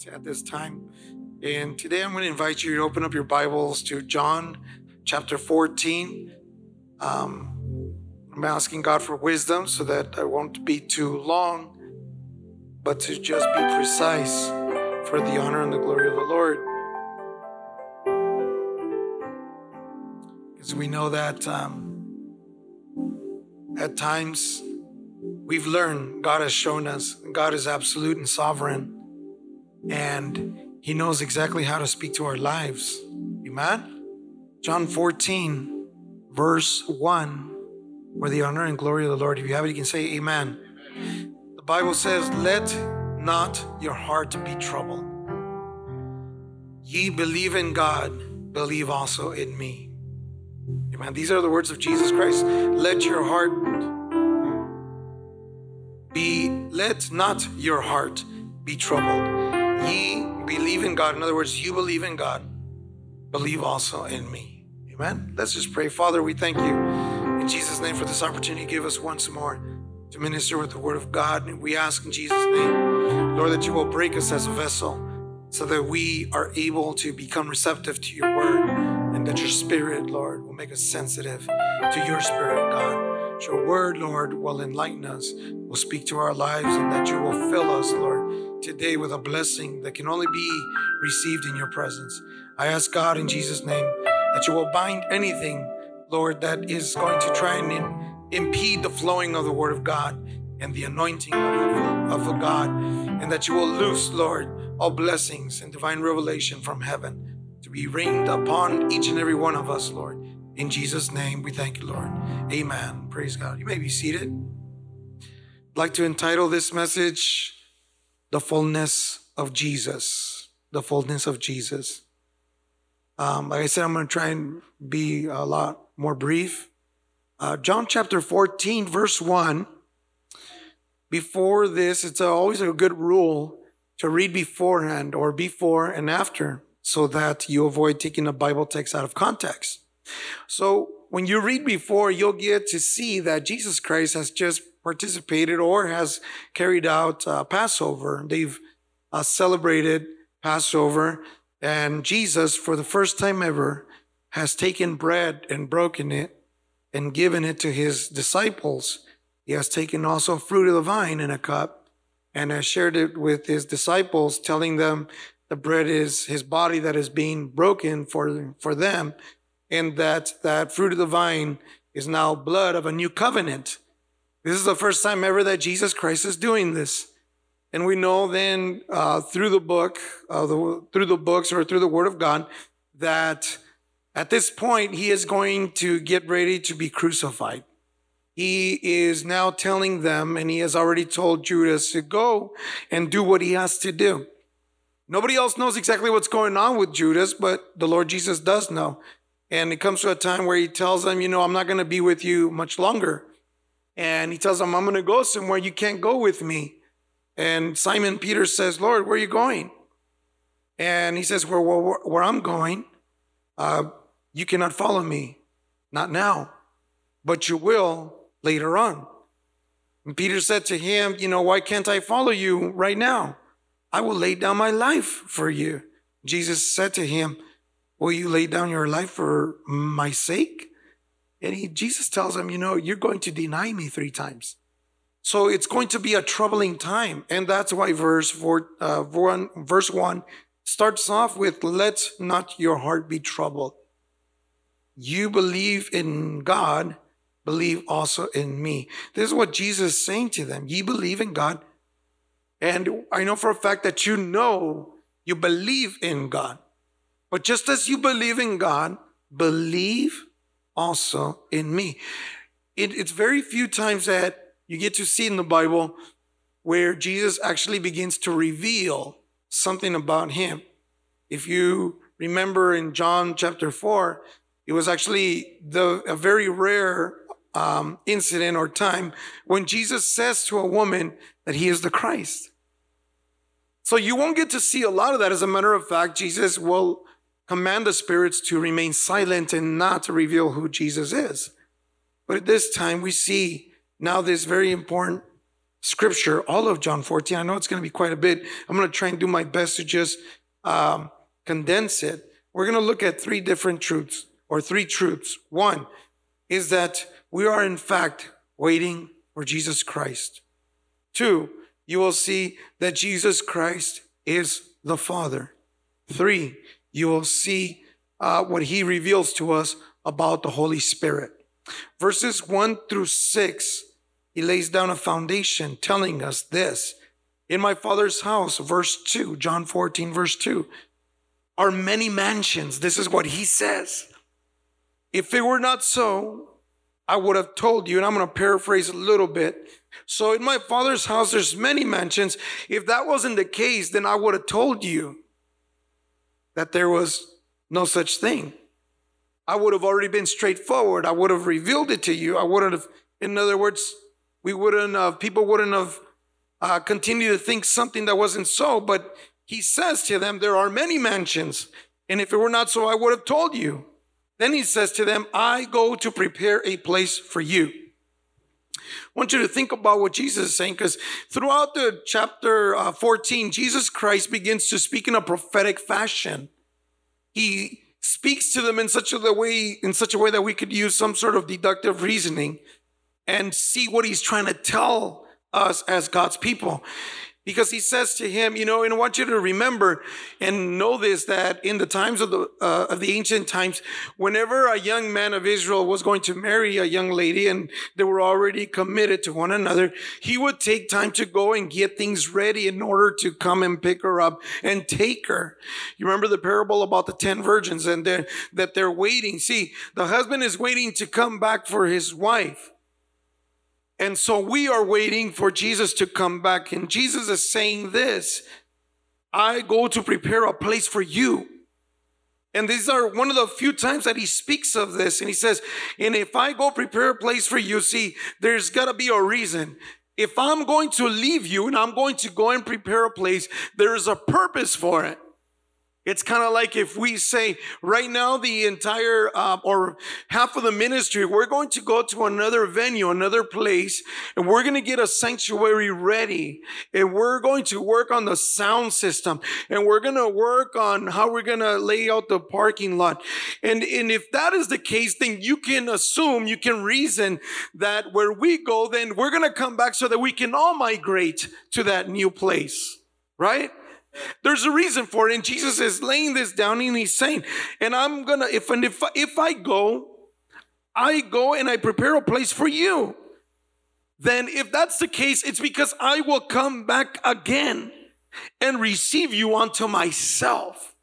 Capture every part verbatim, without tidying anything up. Act at this time. And today I'm going to invite you to open up your Bibles to John chapter fourteen. Um, I'm asking God for wisdom so that I won't be too long, but to just be precise for the honor and the glory of the Lord. Because we know that um, at times we've learned, God has shown us, God is absolute and sovereign, and He knows exactly how to speak to our lives. Amen? John fourteen, verse one, for the honor and glory of the Lord. If you have it, you can say amen. Amen. The Bible says, let not your heart be troubled. Ye believe in God, believe also in me. Amen. These are the words of Jesus Christ. Let your heart Be, let not your heart be troubled. Ye believe in God. In other words, you believe in God. Believe also in me. Amen. Let's just pray. Father, we thank you in Jesus' name for this opportunity to give us once more to minister with the word of God. And we ask in Jesus' name, Lord, that you will break us as a vessel so that we are able to become receptive to your word, and that your spirit, Lord, will make us sensitive to your spirit, God. Your word, Lord, will enlighten us, will speak to our lives, and that you will fill us, Lord, today with a blessing that can only be received in your presence. I ask God in Jesus' name that you will bind anything, Lord, that is going to try and in, impede the flowing of the word of God and the anointing of, of God, and that you will loose, Lord, all blessings and divine revelation from heaven to be rained upon each and every one of us, Lord. In Jesus' name, we thank you, Lord. Amen. Praise God. You may be seated. I'd like to entitle this message, The Fullness of Jesus. The Fullness of Jesus. Um, like I said, I'm going to try and be a lot more brief. Uh, John chapter fourteen, verse one. Before this, it's always a good rule to read beforehand or before and after so that you avoid taking a Bible text out of context. So when you read before, you'll get to see that Jesus Christ has just participated or has carried out uh, Passover. They've uh, celebrated Passover, and Jesus, for the first time ever, has taken bread and broken it and given it to his disciples. He has taken also fruit of the vine in a cup and has shared it with his disciples, telling them the bread is his body that is being broken for, for them. And that that fruit of the vine is now blood of a new covenant. This is the first time ever that Jesus Christ is doing this. And we know then uh, through the book, uh, the, through the books or through the word of God, that at this point, he is going to get ready to be crucified. He is now telling them, and he has already told Judas to go and do what he has to do. Nobody else knows exactly what's going on with Judas, but the Lord Jesus does know. And it comes to a time where he tells them, you know, I'm not going to be with you much longer. And he tells them, I'm going to go somewhere. You can't go with me. And Simon Peter says, Lord, where are you going? And he says, where, where, where I'm going, uh, you cannot follow me. Not now, but you will later on. And Peter said to him, you know, why can't I follow you right now? I will lay down my life for you. Jesus said to him, will you lay down your life for my sake? And he, Jesus tells him, you know, you're going to deny me three times. So it's going to be a troubling time. And that's why verse four, uh, one, verse one starts off with, let not your heart be troubled. You believe in God, believe also in me. This is what Jesus is saying to them. Ye believe in God. And I know for a fact that you know you believe in God. But just as you believe in God, believe also in me. It, it's very few times that you get to see in the Bible where Jesus actually begins to reveal something about him. If you remember in John chapter four, it was actually the, a very rare um, incident or time when Jesus says to a woman that he is the Christ. So you won't get to see a lot of that. As a matter of fact, Jesus will command the spirits to remain silent and not to reveal who Jesus is. But at this time, we see now this very important scripture, all of John fourteen. I know it's going to be quite a bit. I'm going to try and do my best to just um, condense it. We're going to look at three different truths, or three truths. One is that we are in fact waiting for Jesus Christ. Two, you will see that Jesus Christ is the Father. Three, you will see uh, what he reveals to us about the Holy Spirit. Verses one through six, he lays down a foundation telling us this. In my Father's house, verse two, John fourteen, verse two, are many mansions. This is what he says. If it were not so, I would have told you, and I'm going to paraphrase a little bit. So in my Father's house, there's many mansions. If that wasn't the case, then I would have told you that there was no such thing. I would have already been straightforward. I would have revealed it to you. I wouldn't have, in other words, we wouldn't have, people wouldn't have uh, continued to think something that wasn't so. But he says to them, there are many mansions. And if it were not so, I would have told you. Then he says to them, I go to prepare a place for you. I want you to think about what Jesus is saying, because throughout the chapter uh, fourteen, Jesus Christ begins to speak in a prophetic fashion. He speaks to them in such a way, in such a way that we could use some sort of deductive reasoning and see what he's trying to tell us as God's people. Because he says to him, you know, and I want you to remember and know this, that in the times of the uh, of the ancient times, whenever a young man of Israel was going to marry a young lady and they were already committed to one another, he would take time to go and get things ready in order to come and pick her up and take her. You remember the parable about the ten virgins and they're, that they're waiting. See, the husband is waiting to come back for his wife. And so we are waiting for Jesus to come back. And Jesus is saying this, I go to prepare a place for you. And these are one of the few times that he speaks of this. And he says, and if I go prepare a place for you, see, there's got to be a reason. If I'm going to leave you and I'm going to go and prepare a place, there is a purpose for it. It's kind of like if we say right now the entire uh, or half of the ministry, we're going to go to another venue, another place, and we're going to get a sanctuary ready. And we're going to work on the sound system. And we're going to work on how we're going to lay out the parking lot. And, and if that is the case, then you can assume, you can reason that where we go, then we're going to come back so that we can all migrate to that new place, right? There's a reason for it, and Jesus is laying this down, and he's saying, and I'm gonna, if and if, if I go, I go and I prepare a place for you. Then if that's the case, it's because I will come back again and receive you unto myself.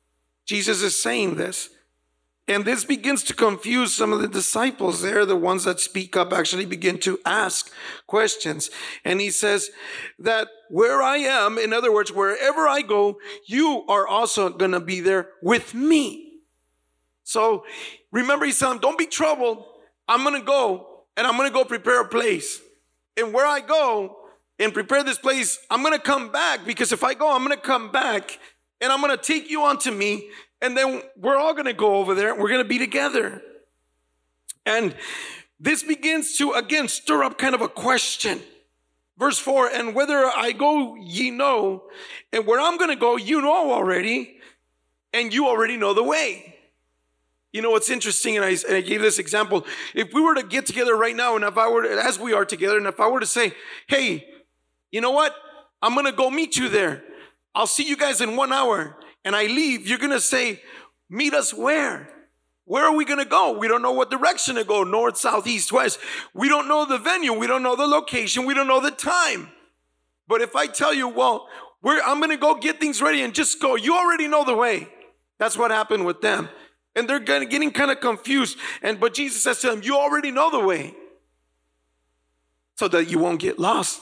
Jesus is saying this. And this begins to confuse some of the disciples there. The ones that speak up actually begin to ask questions. And he says that where I am, in other words, wherever I go, you are also going to be there with me. So remember, he's telling them, don't be troubled. I'm going to go and I'm going to go prepare a place. And where I go and prepare this place, I'm going to come back, because if I go, I'm going to come back and I'm going to take you unto me. And then we're all going to go over there and we're going to be together. And this begins to, again, stir up kind of a question. Verse four, and whether I go, ye know, and where I'm going to go, you know already, and you already know the way. You know what's interesting, and I, and I gave this example. If we were to get together right now, and if I were to, as we are together, and if I were to say, hey, you know what? I'm going to go meet you there. I'll see you guys in one hour. And I leave, you're going to say, meet us where? Where are we going to go? We don't know what direction to go, north, south, east, west. We don't know the venue. We don't know the location. We don't know the time. But if I tell you, well, we're, I'm going to go get things ready and just go, you already know the way. That's what happened with them. And they're getting kind of confused. And but Jesus says to them, you already know the way, so that you won't get lost,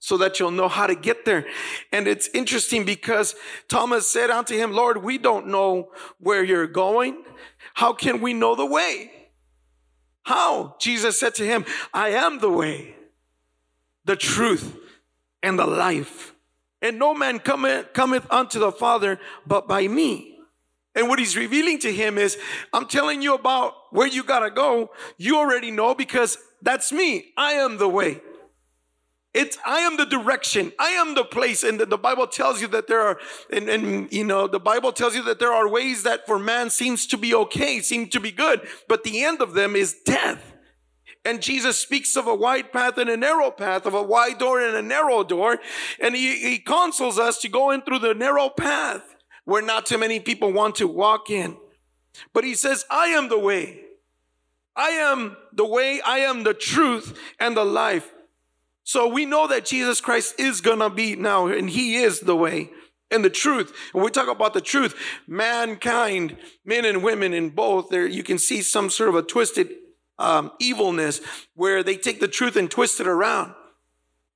so that you'll know how to get there. And it's interesting because Thomas said unto him, Lord, we don't know where you're going. How can we know the way? How? Jesus said to him, I am the way, the truth, and the life. And no man cometh, cometh unto the Father but by me. And what he's revealing to him is, I'm telling you about where you gotta go. You already know, because that's me. I am the way. It's, I am the direction. I am the place. And the, the Bible tells you that there are, and, and you know, the Bible tells you that there are ways that for man seems to be okay, seem to be good, but the end of them is death. And Jesus speaks of a wide path and a narrow path, of a wide door and a narrow door. And he, he counsels us to go in through the narrow path where not too many people want to walk in. But he says, I am the way. I am the way. I am the truth and the life. So we know that Jesus Christ is going to be now, and he is the way and the truth. When we talk about the truth, mankind, men and women in both, there you can see some sort of a twisted Um, evilness where they take the truth and twist it around.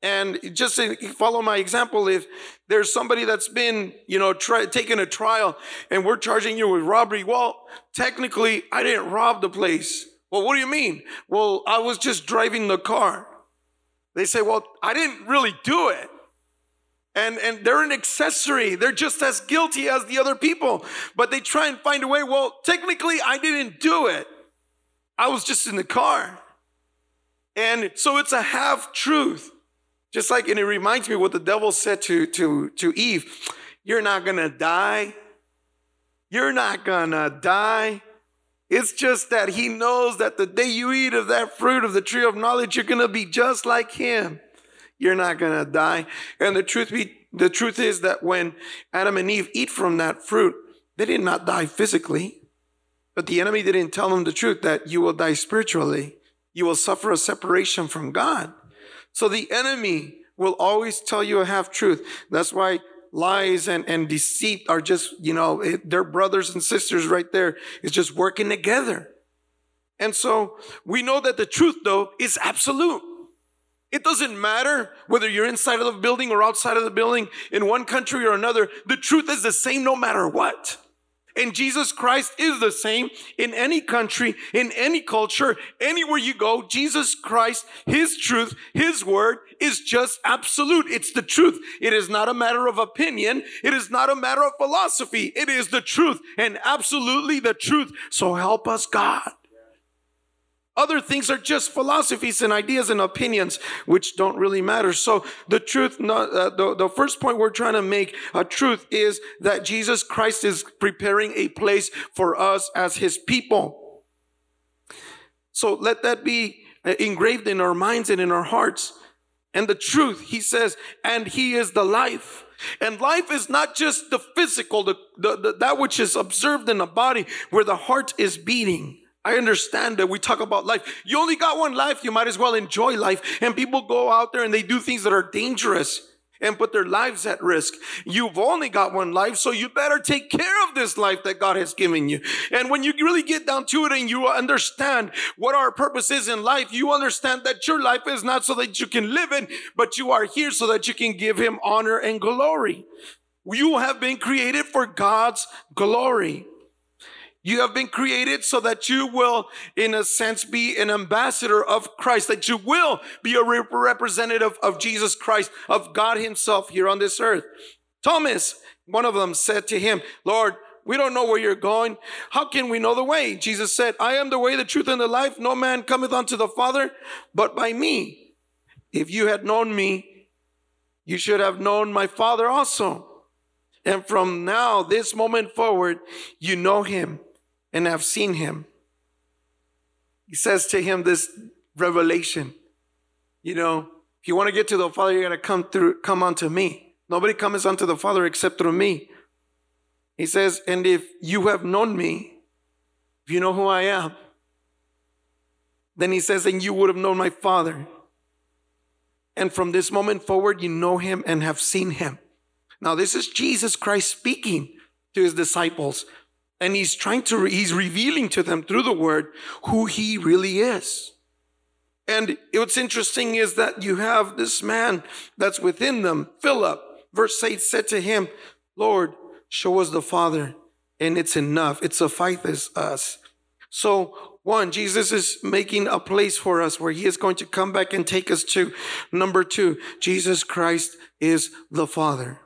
And just to follow my example, if there's somebody that's been, you know, try, taking a trial and we're charging you with robbery, well, technically I didn't rob the place. Well, what do you mean? Well, I was just driving the car. They say, well, I didn't really do it. And, and they're an accessory. They're just as guilty as the other people, but they try and find a way. Well, technically I didn't do it. I was just in the car. And so it's a half truth. Just like, and it reminds me what the devil said to, to, to Eve. You're not going to die. You're not going to die. It's just that he knows that the day you eat of that fruit of the tree of knowledge, you're going to be just like him. You're not going to die. And the truth be, the truth is that when Adam and Eve eat from that fruit, they did not die physically. But the enemy didn't tell them the truth, that you will die spiritually. You will suffer a separation from God. So the enemy will always tell you a half truth. That's why lies and, and deceit are just, you know, it, they're brothers and sisters right there. It's just working together. And so we know that the truth, though, is absolute. It doesn't matter whether you're inside of the building or outside of the building, in one country or another. The truth is the same no matter what. And Jesus Christ is the same in any country, in any culture, anywhere you go. Jesus Christ, his truth, his word is just absolute. It's the truth. It is not a matter of opinion. It is not a matter of philosophy. It is the truth and absolutely the truth. So help us, God. Other things are just philosophies and ideas and opinions, which don't really matter. So the truth, uh, the, the first point we're trying to make, a truth, is that Jesus Christ is preparing a place for us as his people. So let that be engraved in our minds and in our hearts. And the truth, he says, and he is the life. And life is not just the physical, the, the, the that which is observed in the body where the heart is beating. I understand that we talk about life. You only got one life. You might as well enjoy life. And people go out there and they do things that are dangerous and put their lives at risk. You've only got one life, so you better take care of this life that God has given you. And when you really get down to it and you understand what our purpose is in life, you understand that your life is not so that you can live it, but you are here so that you can give him honor and glory. You have been created for God's glory. You have been created so that you will, in a sense, be an ambassador of Christ, that you will be a representative of Jesus Christ, of God himself here on this earth. Thomas, one of them, said to him, Lord, we don't know where you're going. How can we know the way? Jesus said, I am the way, the truth, and the life. No man cometh unto the Father but by me. If you had known me, you should have known my Father also. And from now, this moment forward, you know him and have seen him. He says to him this revelation, you know, if you want to get to the Father, you got to come through, come unto me. Nobody comes unto the Father except through me. He says, and if you have known me, if you know who I am, then he says, and you would have known my Father. And from this moment forward, you know him and have seen him. Now, this is Jesus Christ speaking to his disciples. And he's trying to, re- he's revealing to them through the word who he really is. And what's interesting is that you have this man that's within them, Philip. Verse eight said to him, Lord, show us the Father, and it's enough. It suffices us. So, one, Jesus is making a place for us where he is going to come back and take us to. Number two, Jesus Christ is the Father.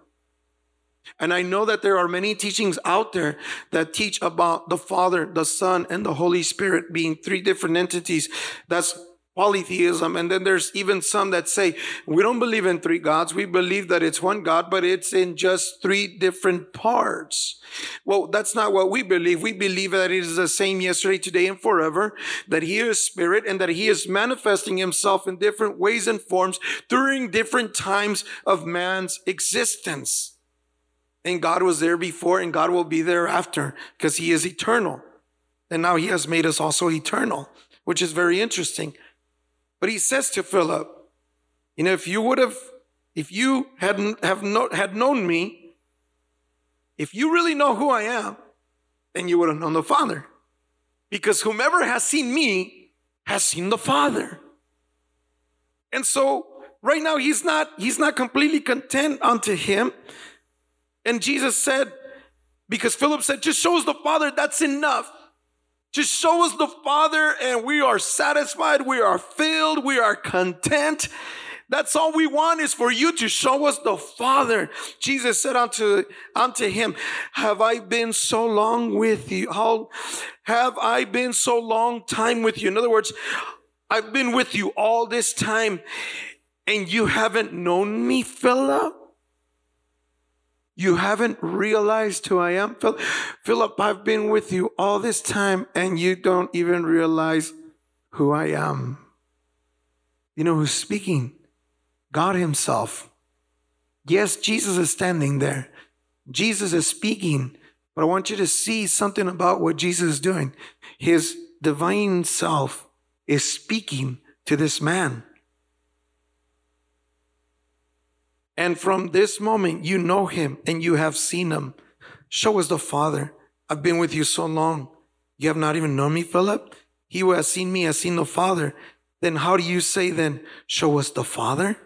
And I know that there are many teachings out there that teach about the Father, the Son, and the Holy Spirit being three different entities. That's polytheism, and then there's even some that say, we don't believe in three gods, we believe that it's one God, but it's in just three different parts. Well, that's not what we believe. We believe that it is the same yesterday, today, and forever, that he is spirit, and that he is manifesting himself in different ways and forms during different times of man's existence. And God was there before, and God will be there after, because he is eternal. And now he has made us also eternal, which is very interesting. But he says to Philip, you know, if you would have, if you hadn't have not had known me, if you really know who I am, then you would have known the Father. Because whomever has seen me has seen the Father. And so right now he's not, he's not completely content unto him. And Jesus said, because Philip said, just show us the Father, that's enough. Just show us the Father and we are satisfied, we are filled, we are content. That's all we want is for you to show us the Father. Jesus said unto, unto him, have I been so long with you? How have I been so long time with you? In other words, I've been with you all this time and you haven't known me, Philip? You haven't realized who I am? Philip, Philip, I've been with you all this time and you don't even realize who I am. You know who's speaking? God himself. Yes, Jesus is standing there. Jesus is speaking. But I want you to see something about what Jesus is doing. His divine self is speaking to this man. And from this moment, you know him and you have seen him. Show us the Father. I've been with you so long. You have not even known me, Philip? He who has seen me has seen the Father. Then how do you say then, show us the Father?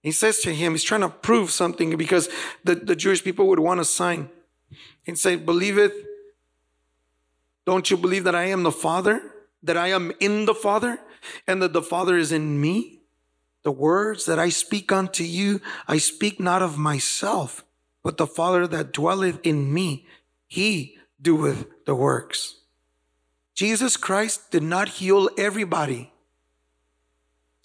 He says to him, he's trying to prove something because the, the Jewish people would want a sign. He'd say, believe it. Don't you believe that I am the Father? That I am in the Father? And that the Father is in me? The words that I speak unto you, I speak not of myself, but the Father that dwelleth in me, he doeth the works. Jesus Christ did not heal everybody.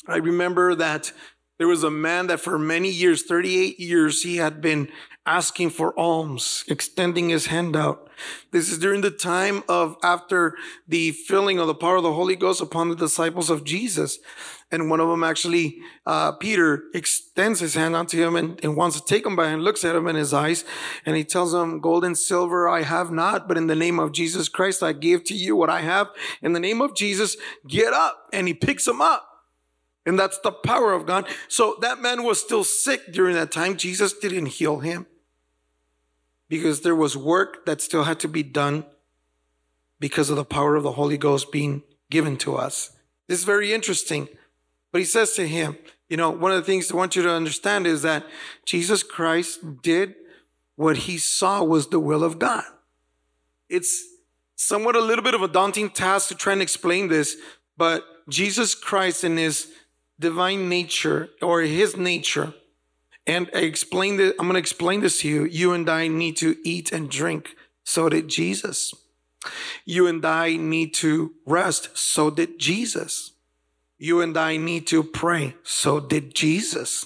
I remember that there was a man that for many years, thirty-eight years, he had been asking for alms, extending his hand out. This is during the time of after the filling of the power of the Holy Ghost upon the disciples of Jesus. And one of them actually, uh, Peter, extends his hand onto him and, and wants to take him by hand, looks at him in his eyes, and he tells him, gold and silver I have not, but in the name of Jesus Christ I give to you what I have. In the name of Jesus, get up. And he picks him up. And that's the power of God. So that man was still sick during that time. Jesus didn't heal him, because there was work that still had to be done because of the power of the Holy Ghost being given to us. This is very interesting. But he says to him, you know, one of the things I want you to understand is that Jesus Christ did what he saw was the will of God. It's somewhat a little bit of a daunting task to try and explain this, but Jesus Christ in his divine nature or his nature, and I explained it, I'm going to explain this to you. You and I need to eat and drink. So did Jesus. You and I need to rest. So did Jesus. You and I need to pray. So did Jesus.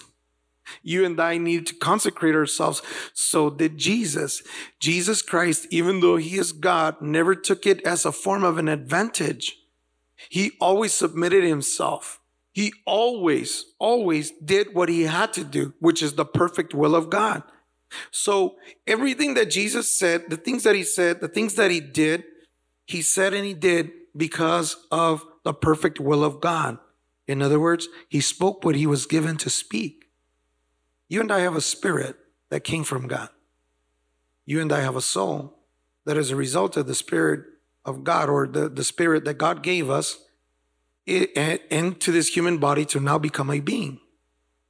You and I need to consecrate ourselves. So did Jesus. Jesus Christ, even though he is God, never took it as a form of an advantage. He always submitted himself. He always, always did what he had to do, which is the perfect will of God. So everything that Jesus said, the things that he said, the things that he did, he said and he did because of the perfect will of God. In other words, he spoke what he was given to speak. You and I have a spirit that came from God. You and I have a soul that is a result of the Spirit of God, or the, the Spirit that God gave us into this human body to now become a being.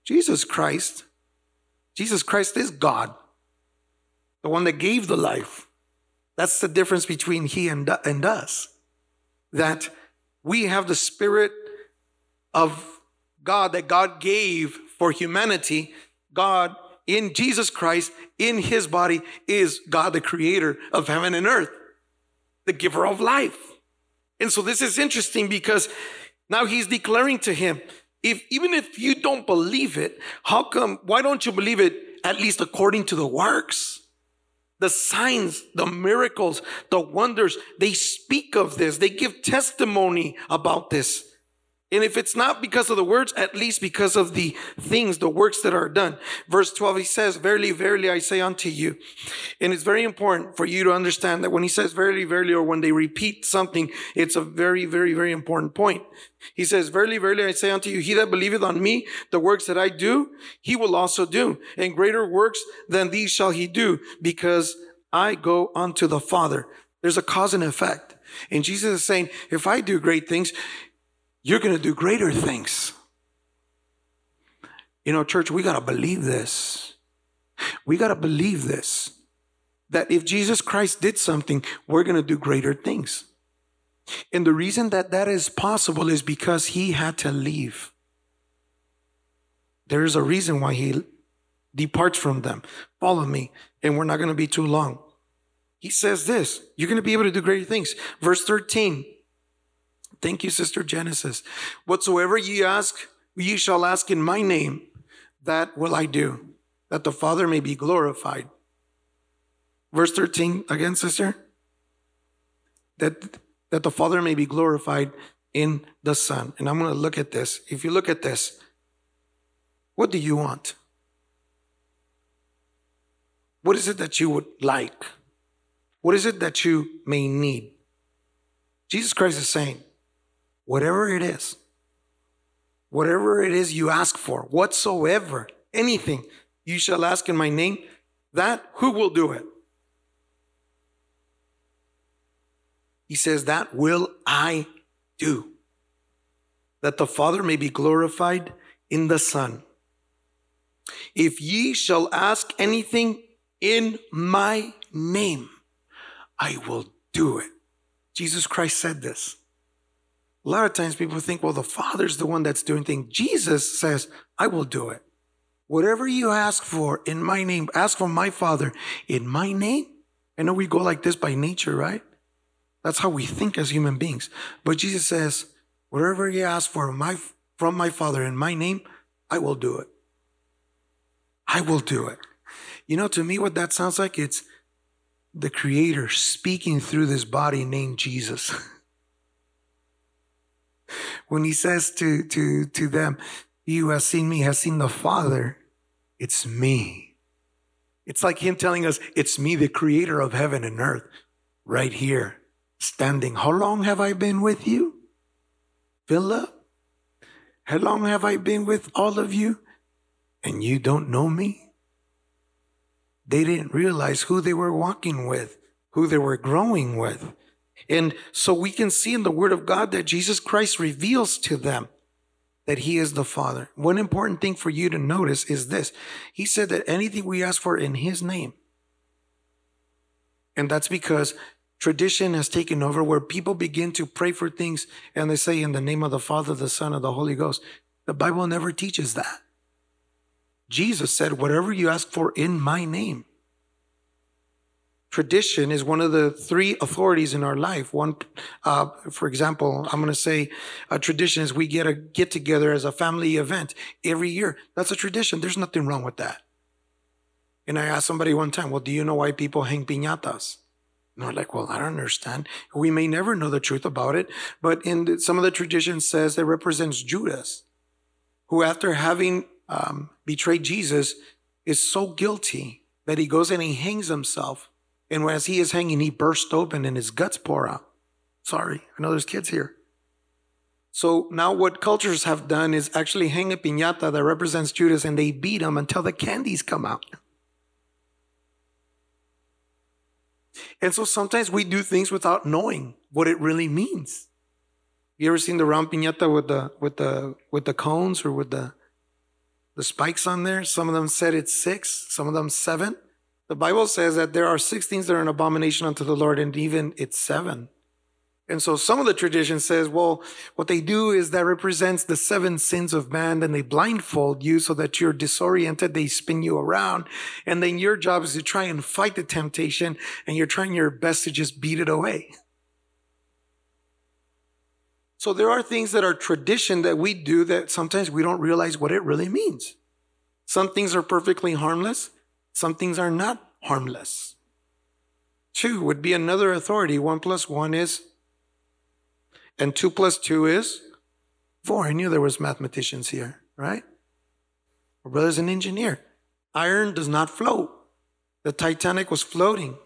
Jesus Christ, Jesus Christ is God, the one that gave the life. That's the difference between he and, and us, that we have the Spirit of God that God gave for humanity. God in Jesus Christ, in his body, is God, the creator of heaven and earth, the giver of life. And so this is interesting because Now he's declaring to him, if even if you don't believe it, how come, why don't you believe it at least according to the works? The signs, the miracles, the wonders, they speak of this. They give testimony about this. And if it's not because of the words, at least because of the things, the works that are done. Verse twelve, he says, verily, verily, I say unto you. And it's very important for you to understand that when he says verily, verily, or when they repeat something, it's a very, very, very important point. He says, verily, verily, I say unto you, he that believeth on me, the works that I do, he will also do. And greater works than these shall he do, because I go unto the Father. There's a cause and effect. And Jesus is saying, if I do great things, you're going to do greater things. You know, church, we got to believe this. We got to believe this. That if Jesus Christ did something, we're going to do greater things. And the reason that that is possible is because he had to leave. There is a reason why he departs from them. Follow me, and we're not going to be too long. He says this, you're going to be able to do greater things. Verse thirteen. Thank you, Sister Genesis. Whatsoever ye ask, ye shall ask in my name, that will I do, that the Father may be glorified. Verse thirteen again, Sister. That, that the Father may be glorified in the Son. And I'm going to look at this. If you look at this, what do you want? What is it that you would like? What is it that you may need? Jesus Christ is saying, whatever it is, whatever it is you ask for, whatsoever, anything you shall ask in my name, that who will do it? He says, that will I do, that the Father may be glorified in the Son. If ye shall ask anything in my name, I will do it. Jesus Christ said this. A lot of times people think, well, the Father's the one that's doing things. Jesus says, I will do it. Whatever you ask for in my name, ask for my Father in my name. I know we go like this by nature, right? That's how we think as human beings. But Jesus says, whatever you ask for my, from my Father in my name, I will do it. I will do it. You know, to me, what that sounds like, it's the Creator speaking through this body named Jesus. When he says to, to, to them, he who has seen me has seen the Father, it's me. It's like him telling us, it's me, the Creator of heaven and earth, right here, standing. How long have I been with you, Philip? How long have I been with all of you? And you don't know me? They didn't realize who they were walking with, who they were growing with. And so we can see in the Word of God that Jesus Christ reveals to them that he is the Father. One important thing for you to notice is this. He said that anything we ask for in his name. And that's because tradition has taken over where people begin to pray for things and they say in the name of the Father, the Son, and the Holy Ghost. The Bible never teaches that. Jesus said, whatever you ask for in my name. Tradition is one of the three authorities in our life. One, uh, for example, I'm going to say a tradition is we get a get together as a family event every year. That's a tradition. There's nothing wrong with that. And I asked somebody one time, well, do you know why people hang piñatas? And they're like, well, I don't understand. We may never know the truth about it. But in the, some of the tradition says it represents Judas, who after having um, betrayed Jesus is so guilty that he goes and he hangs himself. And as he is hanging, he bursts open and his guts pour out. Sorry, I know there's kids here. So now what cultures have done is actually hang a piñata that represents Judas and they beat him until the candies come out. And so sometimes we do things without knowing what it really means. You ever seen the round piñata with the with the with the cones or with the the spikes on there? Some of them said it's six, some of them seven. The Bible says that there are six things that are an abomination unto the Lord, and even it's seven. And so some of the tradition says, well, what they do is that represents the seven sins of man, and they blindfold you so that you're disoriented, they spin you around, and then your job is to try and fight the temptation, and you're trying your best to just beat it away. So there are things that are tradition that we do that sometimes we don't realize what it really means. Some things are perfectly harmless. Some things are not harmless. Two would be another authority. One plus one is, and two plus two is four. I knew there was mathematicians here, right? My brother's an engineer. Iron does not float. The Titanic was floating.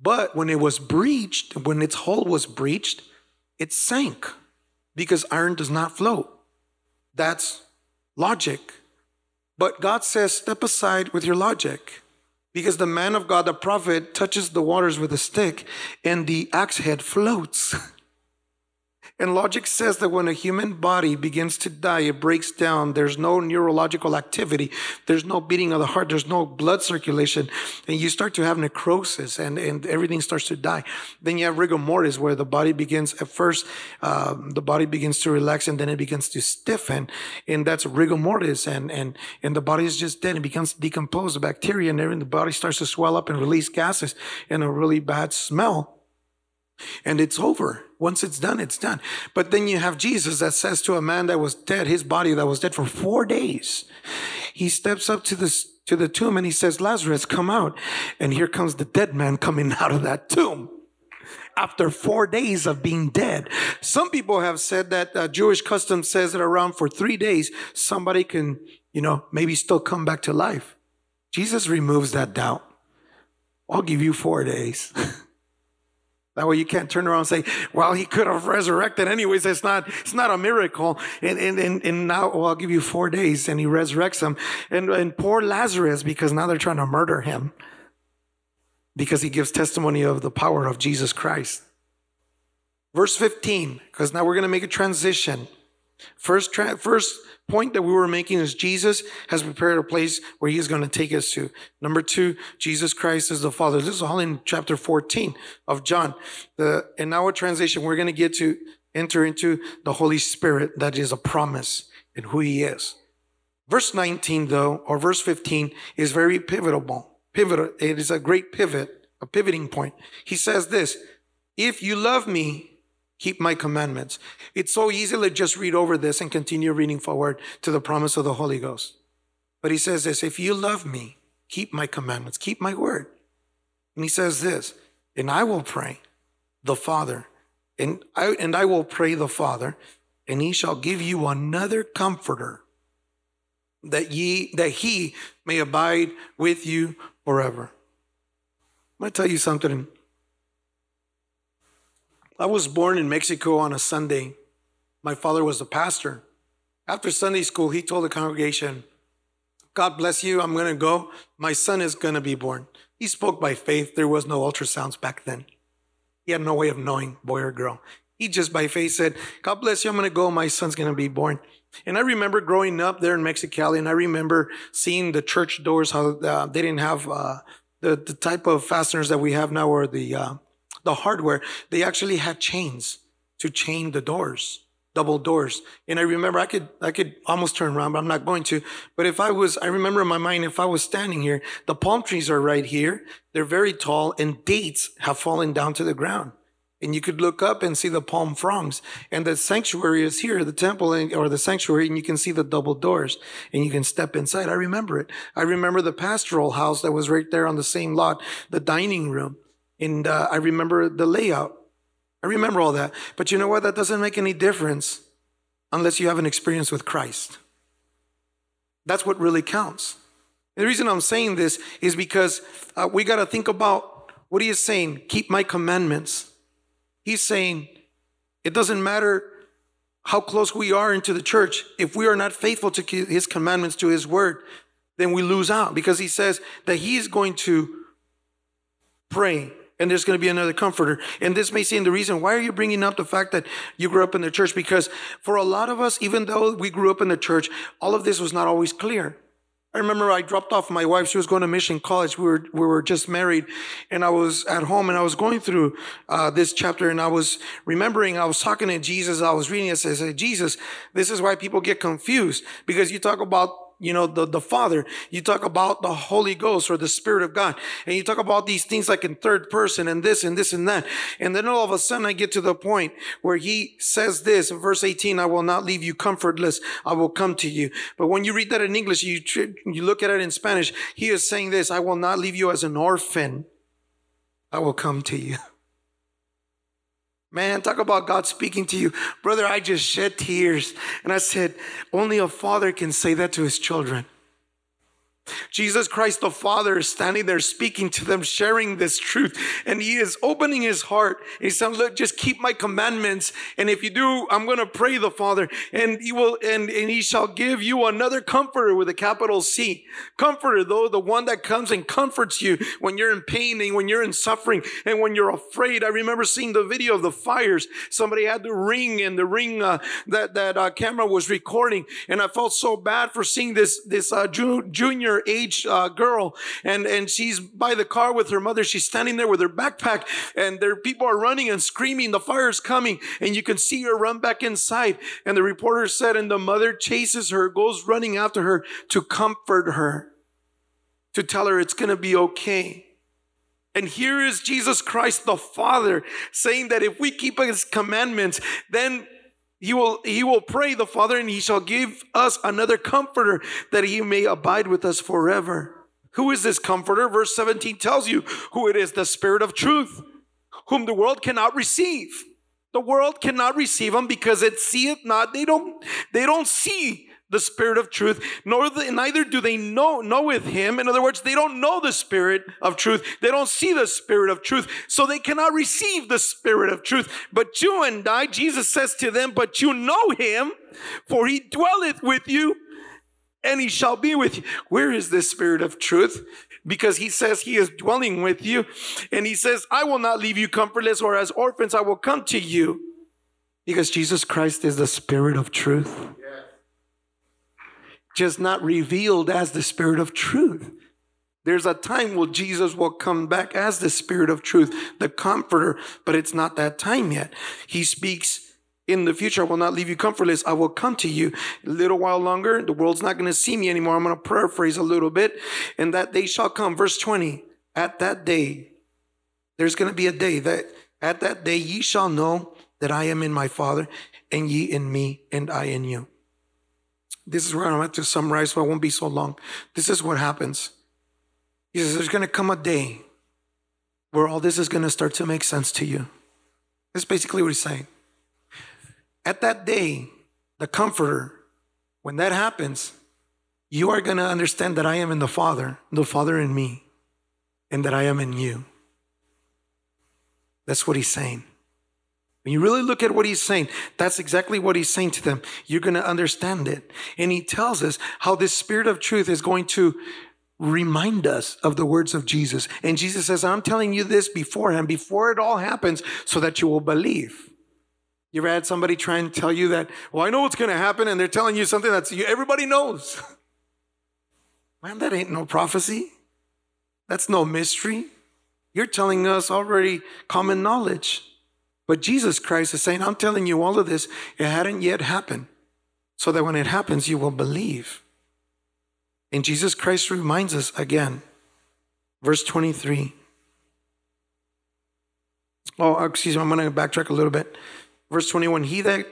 But when it was breached, when its hull was breached, it sank because iron does not float. That's logic. But God says, step aside with your logic, because the man of God, the prophet, touches the waters with a stick and the axe head floats. And logic says that when a human body begins to die, it breaks down. There's no neurological activity. There's no beating of the heart. There's no blood circulation. And you start to have necrosis and, and everything starts to die. Then you have rigor mortis, where the body begins, at first, uh, the body begins to relax and then it begins to stiffen. And that's rigor mortis. And, and, and the body is just dead. It becomes decomposed. The bacteria and everything, the body starts to swell up and release gases and a really bad smell. And it's over. Once it's done, it's done. But then you have Jesus that says to a man that was dead, his body that was dead for four days, he steps up to the, to the tomb and he says, Lazarus, come out. And here comes the dead man coming out of that tomb after four days of being dead. Some people have said that uh, Jewish custom says that around for three days, somebody can, you know, maybe still come back to life. Jesus removes that doubt. I'll give you four days. That way you can't turn around and say, well, he could have resurrected anyways. It's not, it's not a miracle. And, and, and, and now, well, I'll give you four days. And he resurrects him. And, and poor Lazarus, because now they're trying to murder him because he gives testimony of the power of Jesus Christ. Verse fifteen, because now we're going to make a transition. First, tra- first point that we were making is Jesus has prepared a place where he is going to take us to. Number two, Jesus Christ is the Father. This is all in chapter fourteen of John. The, in our translation, we're going to get to enter into the Holy Spirit. That is a promise in who he is. Verse nineteen, though, or verse fifteen, is very pivotal. Pivotal. It is a great pivot, a pivoting point. He says this, if you love me, keep my commandments. It's so easy to just read over this and continue reading forward to the promise of the Holy Ghost. But he says this, if you love me, keep my commandments, keep my word. And he says this, and I will pray the Father, and I, and I will pray the Father, and he shall give you another comforter that ye that he may abide with you forever. I'm going to tell you something. I was born in Mexico on a Sunday. My father was the pastor. After Sunday school, he told the congregation, God bless you, I'm going to go. My son is going to be born. He spoke by faith. There was no ultrasounds back then. He had no way of knowing boy or girl. He just by faith said, God bless you, I'm going to go. My son's going to be born. And I remember growing up there in Mexicali, and I remember seeing the church doors, how uh, they didn't have uh, the, the type of fasteners that we have now, or the... Uh, the hardware. They actually had chains to chain the doors, double doors. And I remember I could I could almost turn around, but I'm not going to. But if I was, I remember in my mind, if I was standing here, the palm trees are right here. They're very tall, and dates have fallen down to the ground. And you could look up and see the palm fronds. And the sanctuary is here, the temple or the sanctuary, and you can see the double doors and you can step inside. I remember it. I remember the pastoral house that was right there on the same lot, the dining room. And uh, I remember the layout. I remember all that. But you know what? That doesn't make any difference unless you have an experience with Christ. That's what really counts. And the reason I'm saying this is because uh, we got to think about what he is saying. Keep my commandments. He's saying it doesn't matter how close we are into the church. If we are not faithful to his commandments, to his word, then we lose out, because he says that he is going to pray. And there's going to be another comforter. And this may seem the reason why are you bringing up the fact that you grew up in the church? Because for a lot of us, even though we grew up in the church, all of this was not always clear. I remember I dropped off my wife. She was going to mission college. We were, we were just married, and I was at home, and I was going through uh, this chapter, and I was remembering, I was talking to Jesus. I was reading it. I said, Jesus, this is why people get confused, because you talk about you know, the, the Father. You talk about the Holy Ghost or the Spirit of God. And you talk about these things like in third person and this and this and that. And then all of a sudden I get to the point where he says this in verse eighteen, I will not leave you comfortless. I will come to you. But when you read that in English, you, you look at it in Spanish. He is saying this, I will not leave you as an orphan. I will come to you. Man, talk about God speaking to you. Brother, I just shed tears. And I said, only a father can say that to his children. Jesus Christ, the Father, is standing there speaking to them, sharing this truth. And he is opening his heart. He said, look, just keep my commandments. And if you do, I'm going to pray the Father. And he will, and, and he shall give you another comforter with a capital C. Comforter, though, the one that comes and comforts you when you're in pain and when you're in suffering and when you're afraid. I remember seeing the video of the fires. Somebody had the ring and the ring uh, that, that uh, camera was recording. And I felt so bad for seeing this, this uh, ju- junior age uh, girl, and and she's by the car with her mother. She's standing there with her backpack, and there people are running and screaming, the fire is coming, and you can see her run back inside. And the reporter said, and the mother chases her, goes running after her to comfort her, to tell her it's going to be okay. And here is Jesus Christ the Father saying that if we keep his commandments, then He will, he will pray the Father, and he shall give us another comforter that he may abide with us forever. Who is this comforter? Verse seventeen tells you who it is, the Spirit of truth, whom the world cannot receive. The world cannot receive him because it seeth not. They don't, they don't see the Spirit of truth, nor the, neither do they know knoweth him. In other words, they don't know the Spirit of truth. They don't see the Spirit of truth, so they cannot receive the Spirit of truth. But you and I, Jesus says to them, but you know him, for he dwelleth with you, and he shall be with you. Where is this Spirit of truth? Because he says he is dwelling with you, and he says, I will not leave you comfortless, or as orphans I will come to you, because Jesus Christ is the Spirit of truth. Yeah. Just not revealed as the Spirit of truth. There's a time when Jesus will come back as the Spirit of truth, the comforter, but it's not that time yet. He speaks in the future, I will not leave you comfortless. I will come to you. A little while longer, the world's not going to see me anymore. I'm going to paraphrase a little bit. And that day shall come. Verse twenty, at that day, there's going to be a day that at that day ye shall know that I am in my Father, and ye in me, and I in you. This is where I'm about to summarize, so I won't be so long. This is what happens. He says, there's going to come a day where all this is going to start to make sense to you. That's basically what he's saying. At that day, the Comforter, when that happens, you are going to understand that I am in the Father, the Father in me, and that I am in you. That's what he's saying. When you really look at what he's saying, that's exactly what he's saying to them. You're going to understand it. And he tells us how this Spirit of truth is going to remind us of the words of Jesus. And Jesus says, I'm telling you this beforehand, before it all happens, so that you will believe. You ever had somebody try and tell you that, well, I know what's going to happen, and they're telling you something that everybody knows. Man, that ain't no prophecy. That's no mystery. You're telling us already common knowledge. But Jesus Christ is saying, I'm telling you all of this, it hadn't yet happened, so that when it happens, you will believe. And Jesus Christ reminds us again, verse twenty-three. Oh, excuse me, I'm going to backtrack a little bit. Verse twenty-one, he that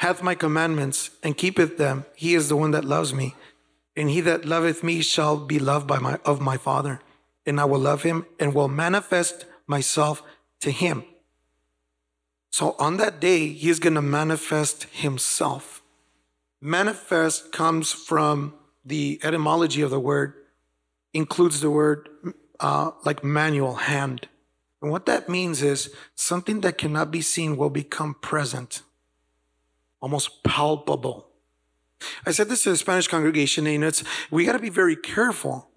hath my commandments and keepeth them, he is the one that loves me. And he that loveth me shall be loved by my of my Father. And I will love him and will manifest myself to him. So on that day, he is going to manifest himself. Manifest comes from the etymology of the word, includes the word uh, like manual, hand. And what that means is something that cannot be seen will become present, almost palpable. I said this to the Spanish congregation, and it's, we got to be very careful.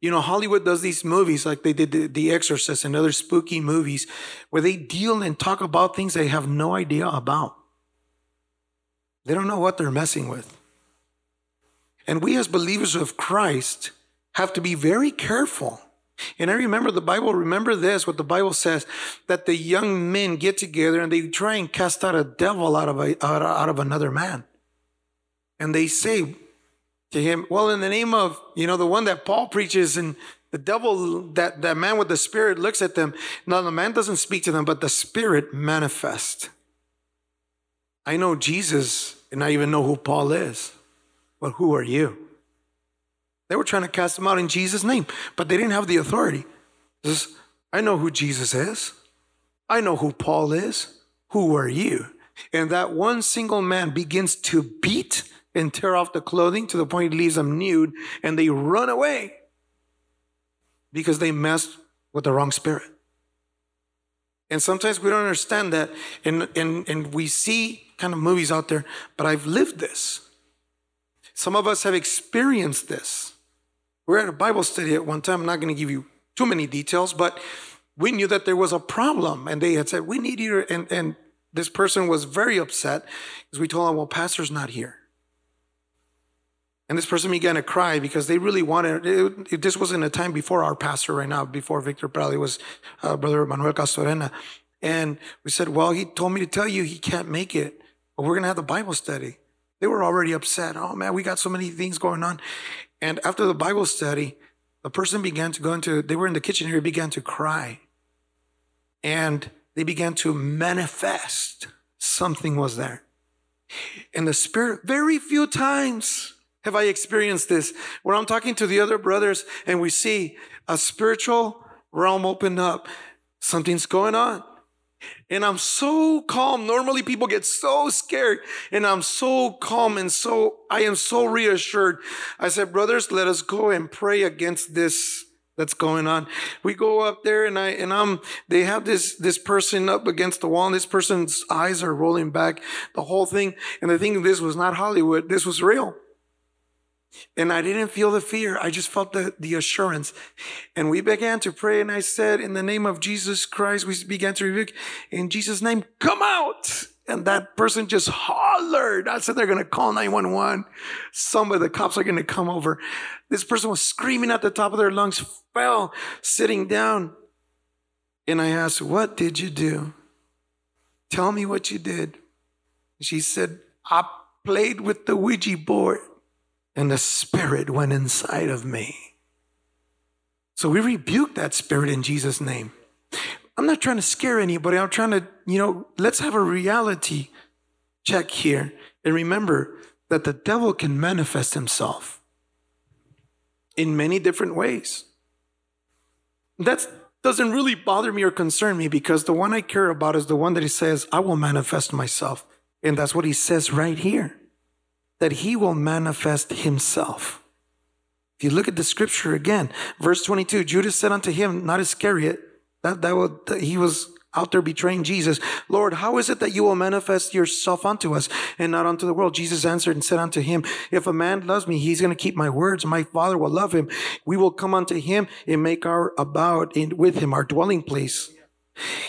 You know, Hollywood does these movies like they did The, the Exorcist and other spooky movies where they deal and talk about things they have no idea about. They don't know what they're messing with. And we as believers of Christ have to be very careful. And I remember the Bible, remember this, what the Bible says, that the young men get together and they try and cast out a devil out of, a, out of another man. And they say, to him, well, in the name of, you know, the one that Paul preaches, and the devil, that, that man with the spirit looks at them. Now, the man doesn't speak to them, but the spirit manifests. I know Jesus, and I even know who Paul is, but who are you? They were trying to cast him out in Jesus' name, but they didn't have the authority. Just, I know who Jesus is. I know who Paul is. Who are you? And that one single man begins to beat and tear off the clothing to the point he leaves them nude, and they run away because they messed with the wrong spirit. And sometimes we don't understand that, and, and, and we see kind of movies out there, but I've lived this. Some of us have experienced this. We were at a Bible study at one time. I'm not going to give you too many details, but we knew that there was a problem, and they had said, we need you, and, and this person was very upset because we told him, well, pastor's not here. And this person began to cry because they really wanted, it, it, this was in a time before our pastor right now, before Victor probably was uh, Brother Manuel Castorena. And we said, well, he told me to tell you he can't make it, but we're going to have the Bible study. They were already upset. Oh man, we got so many things going on. And after the Bible study, the person began to go into, they were in the kitchen here, began to cry. And they began to manifest. Something was there. And the Spirit, very few times have I experienced this, where I'm talking to the other brothers and we see a spiritual realm open up. Something's going on. And I'm so calm. Normally people get so scared, and I'm so calm, and so I am so reassured. I said, brothers, let us go and pray against this that's going on. We go up there, and I and I'm they have this this person up against the wall, and this person's eyes are rolling back, the whole thing. And the thing, this was not Hollywood, this was real. And I didn't feel the fear. I just felt the, the assurance. And we began to pray. And I said, in the name of Jesus Christ, we began to rebuke. In Jesus' name, come out. And that person just hollered. I said, they're going to call nine one one. Some of the cops are going to come over. This person was screaming at the top of their lungs, fell, sitting down. And I asked, what did you do? Tell me what you did. She said, I played with the Ouija board. And the spirit went inside of me. So we rebuked that spirit in Jesus' name. I'm not trying to scare anybody. I'm trying to, you know, let's have a reality check here. And remember that the devil can manifest himself in many different ways. That doesn't really bother me or concern me, because the one I care about is the one that he says, I will manifest myself. And that's what he says right here, that he will manifest himself. If you look at the scripture again, verse twenty-two, Judas said unto him, not Iscariot, that, that, will, that he was out there betraying Jesus, Lord, how is it that you will manifest yourself unto us and not unto the world? Jesus answered and said unto him, if a man loves me, he's going to keep my words. My Father will love him. We will come unto him and make our abode in, with him, our dwelling place.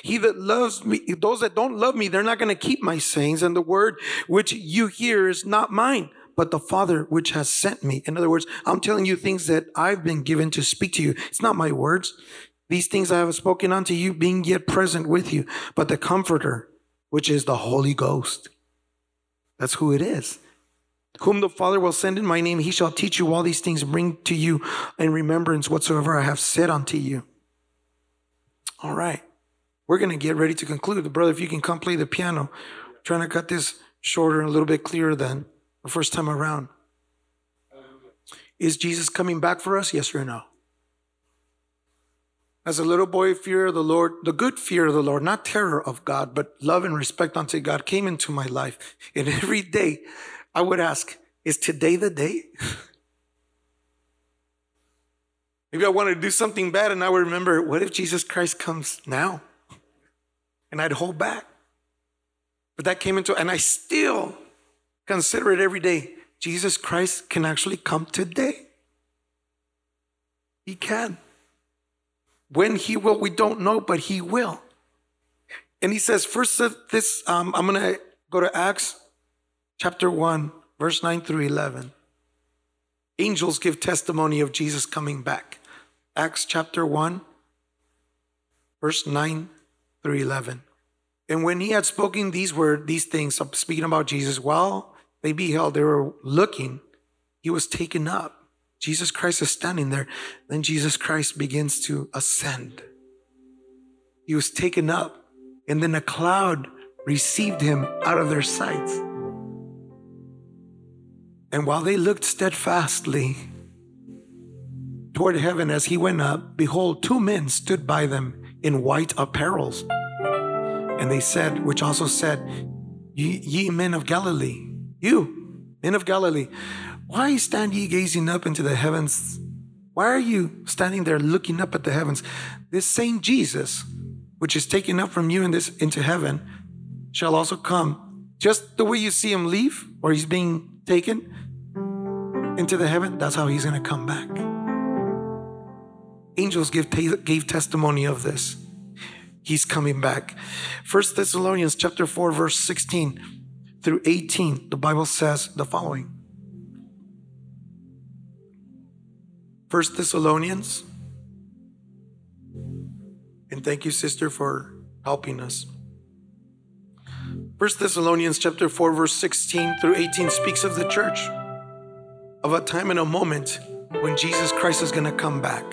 He that loves me, those that don't love me, they're not going to keep my sayings, and the word which you hear is not mine, but the Father which has sent me. In other words, I'm telling you things that I've been given to speak to you. It's not my words. These things I have spoken unto you, being yet present with you, but the Comforter, which is the Holy Ghost. That's who it is. Whom the Father will send in my name, he shall teach you all these things, bring to you in remembrance whatsoever I have said unto you. All right. We're going to get ready to conclude. Brother, if you can come play the piano. I'm trying to cut this shorter and a little bit clearer than the first time around. Is Jesus coming back for us? Yes or no? As a little boy, fear of the Lord, the good fear of the Lord, not terror of God, but love and respect unto God came into my life. And every day I would ask, is today the day? Maybe I wanted to do something bad, and I would remember, what if Jesus Christ comes now? And I'd hold back. But that came into, and I still consider it every day. Jesus Christ can actually come today. He can. When he will, we don't know, but he will. And he says, first this, um, I'm going to go to Acts chapter one, verse nine through eleven. Angels give testimony of Jesus coming back. Acts chapter one, verse nine through eleven. And when he had spoken these words, these things, speaking about Jesus, while they beheld, they were looking He was taken up. Jesus Christ is standing there. Then Jesus Christ begins to ascend. He was taken up, and then a cloud received him out of their sight. And while they looked steadfastly toward heaven as he went up, behold, two men stood by them in white apparels. And they said, which also said, ye, ye men of Galilee, you, men of Galilee, why stand ye gazing up into the heavens? Why are you standing there looking up at the heavens? This same Jesus, which is taken up from you in this, into heaven, shall also come. Just the way you see him leave, or he's being taken into the heaven, that's how he's going to come back. Angels give, gave testimony of this. He's coming back. First Thessalonians chapter four, verse sixteen through eighteen, the Bible says the following. First Thessalonians, and thank you, sister, for helping us. First Thessalonians chapter four, verse sixteen through eighteen speaks of the church, of a time and a moment when Jesus Christ is going to come back.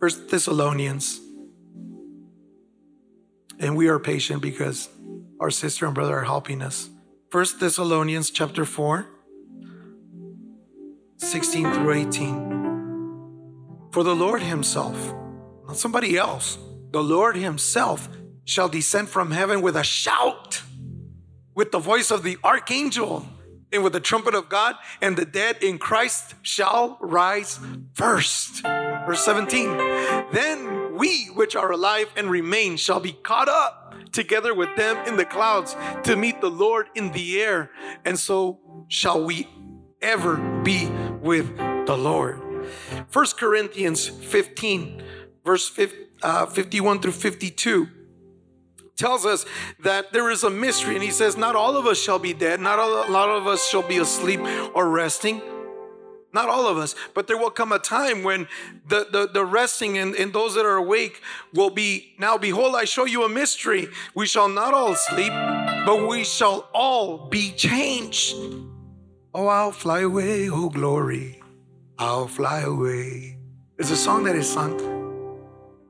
First Thessalonians. And we are patient because our sister and brother are helping us. First Thessalonians chapter four, sixteen through eighteen. For the Lord himself, not somebody else, the Lord himself shall descend from heaven with a shout, with the voice of the archangel, and with the trumpet of God, and the dead in Christ shall rise first. Verse seventeen, then we which are alive and remain shall be caught up together with them in the clouds to meet the Lord in the air. And so shall we ever be with the Lord. First Corinthians fifteen, verse fifty-one through fifty-two tells us that there is a mystery. And he says, not all of us shall be dead. Not a lot of us shall be asleep or resting. Not all of us, but there will come a time when the, the, the resting and, and those that are awake will be, now behold, I show you a mystery. We shall not all sleep, but we shall all be changed. Oh, I'll fly away, oh glory, I'll fly away. It's a song that is sung.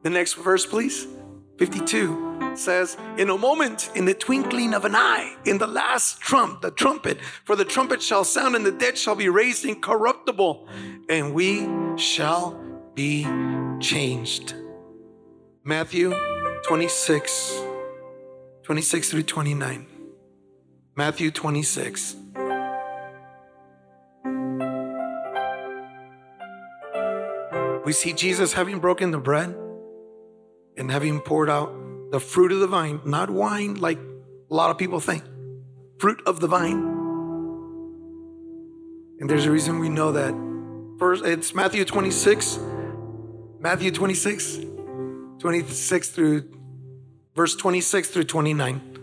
The next verse, please. fifty-two says, in a moment, in the twinkling of an eye, in the last trump, the trumpet, for the trumpet shall sound and the dead shall be raised incorruptible, and we shall be changed. Matthew twenty-six, twenty-six through twenty-nine. Matthew twenty-six. We see Jesus having broken the bread and having poured out the fruit of the vine, not wine like a lot of people think, fruit of the vine. And there's a reason we know that. First, it's Matthew twenty-six, Matthew twenty-six, twenty-six through, verse twenty-six through twenty-nine.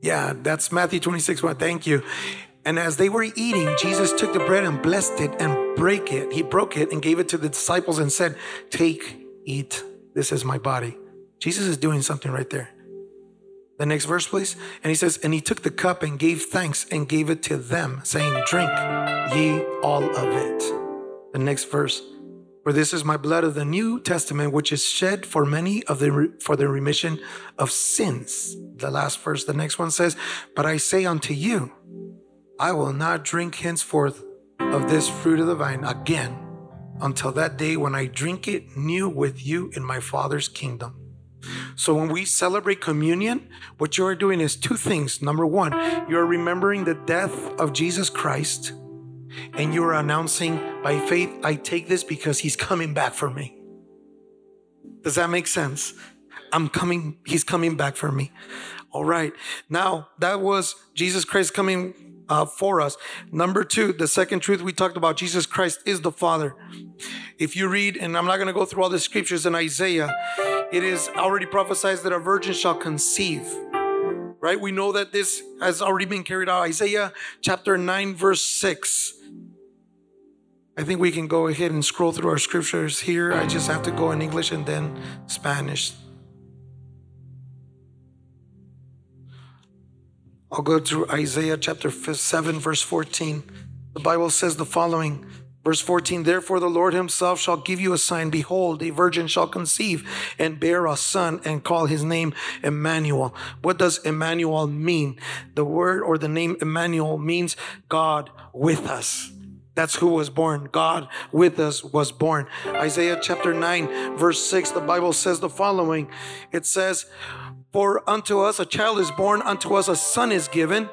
Yeah, that's Matthew twenty-six, well, thank you. And as they were eating, Jesus took the bread and blessed it and broke it. He broke it and gave it to the disciples and said, take, eat. This is my body. Jesus is doing something right there. The next verse, please. And he says, and he took the cup and gave thanks and gave it to them, saying, drink ye all of it. The next verse. For this is my blood of the New Testament, which is shed for many of the for the remission of sins. The last verse, the next one says, but I say unto you, I will not drink henceforth of this fruit of the vine again until that day when I drink it new with you in my Father's kingdom. So when we celebrate communion, what you are doing is two things. Number one, you're remembering the death of Jesus Christ, and you are announcing by faith, I take this because he's coming back for me. Does that make sense? I'm coming. He's coming back for me. All right. Now, that was Jesus Christ coming Uh, for us. Number two, the second truth we talked about, Jesus Christ is the Father. If you read, and I'm not going to go through all the scriptures in Isaiah, it is already prophesied that a virgin shall conceive, right? We know that this has already been carried out. Isaiah chapter nine, verse six. I think we can go ahead and scroll through our scriptures here. I just have to go in English and then Spanish. I'll go through Isaiah chapter seven, verse fourteen. The Bible says the following, verse fourteen, therefore the Lord himself shall give you a sign. Behold, a virgin shall conceive and bear a son and call his name Emmanuel. What does Emmanuel mean? The word or the name Emmanuel means God with us. That's who was born. God with us was born. Isaiah chapter nine, verse six, the Bible says the following. It says, for unto us a child is born, unto us a son is given,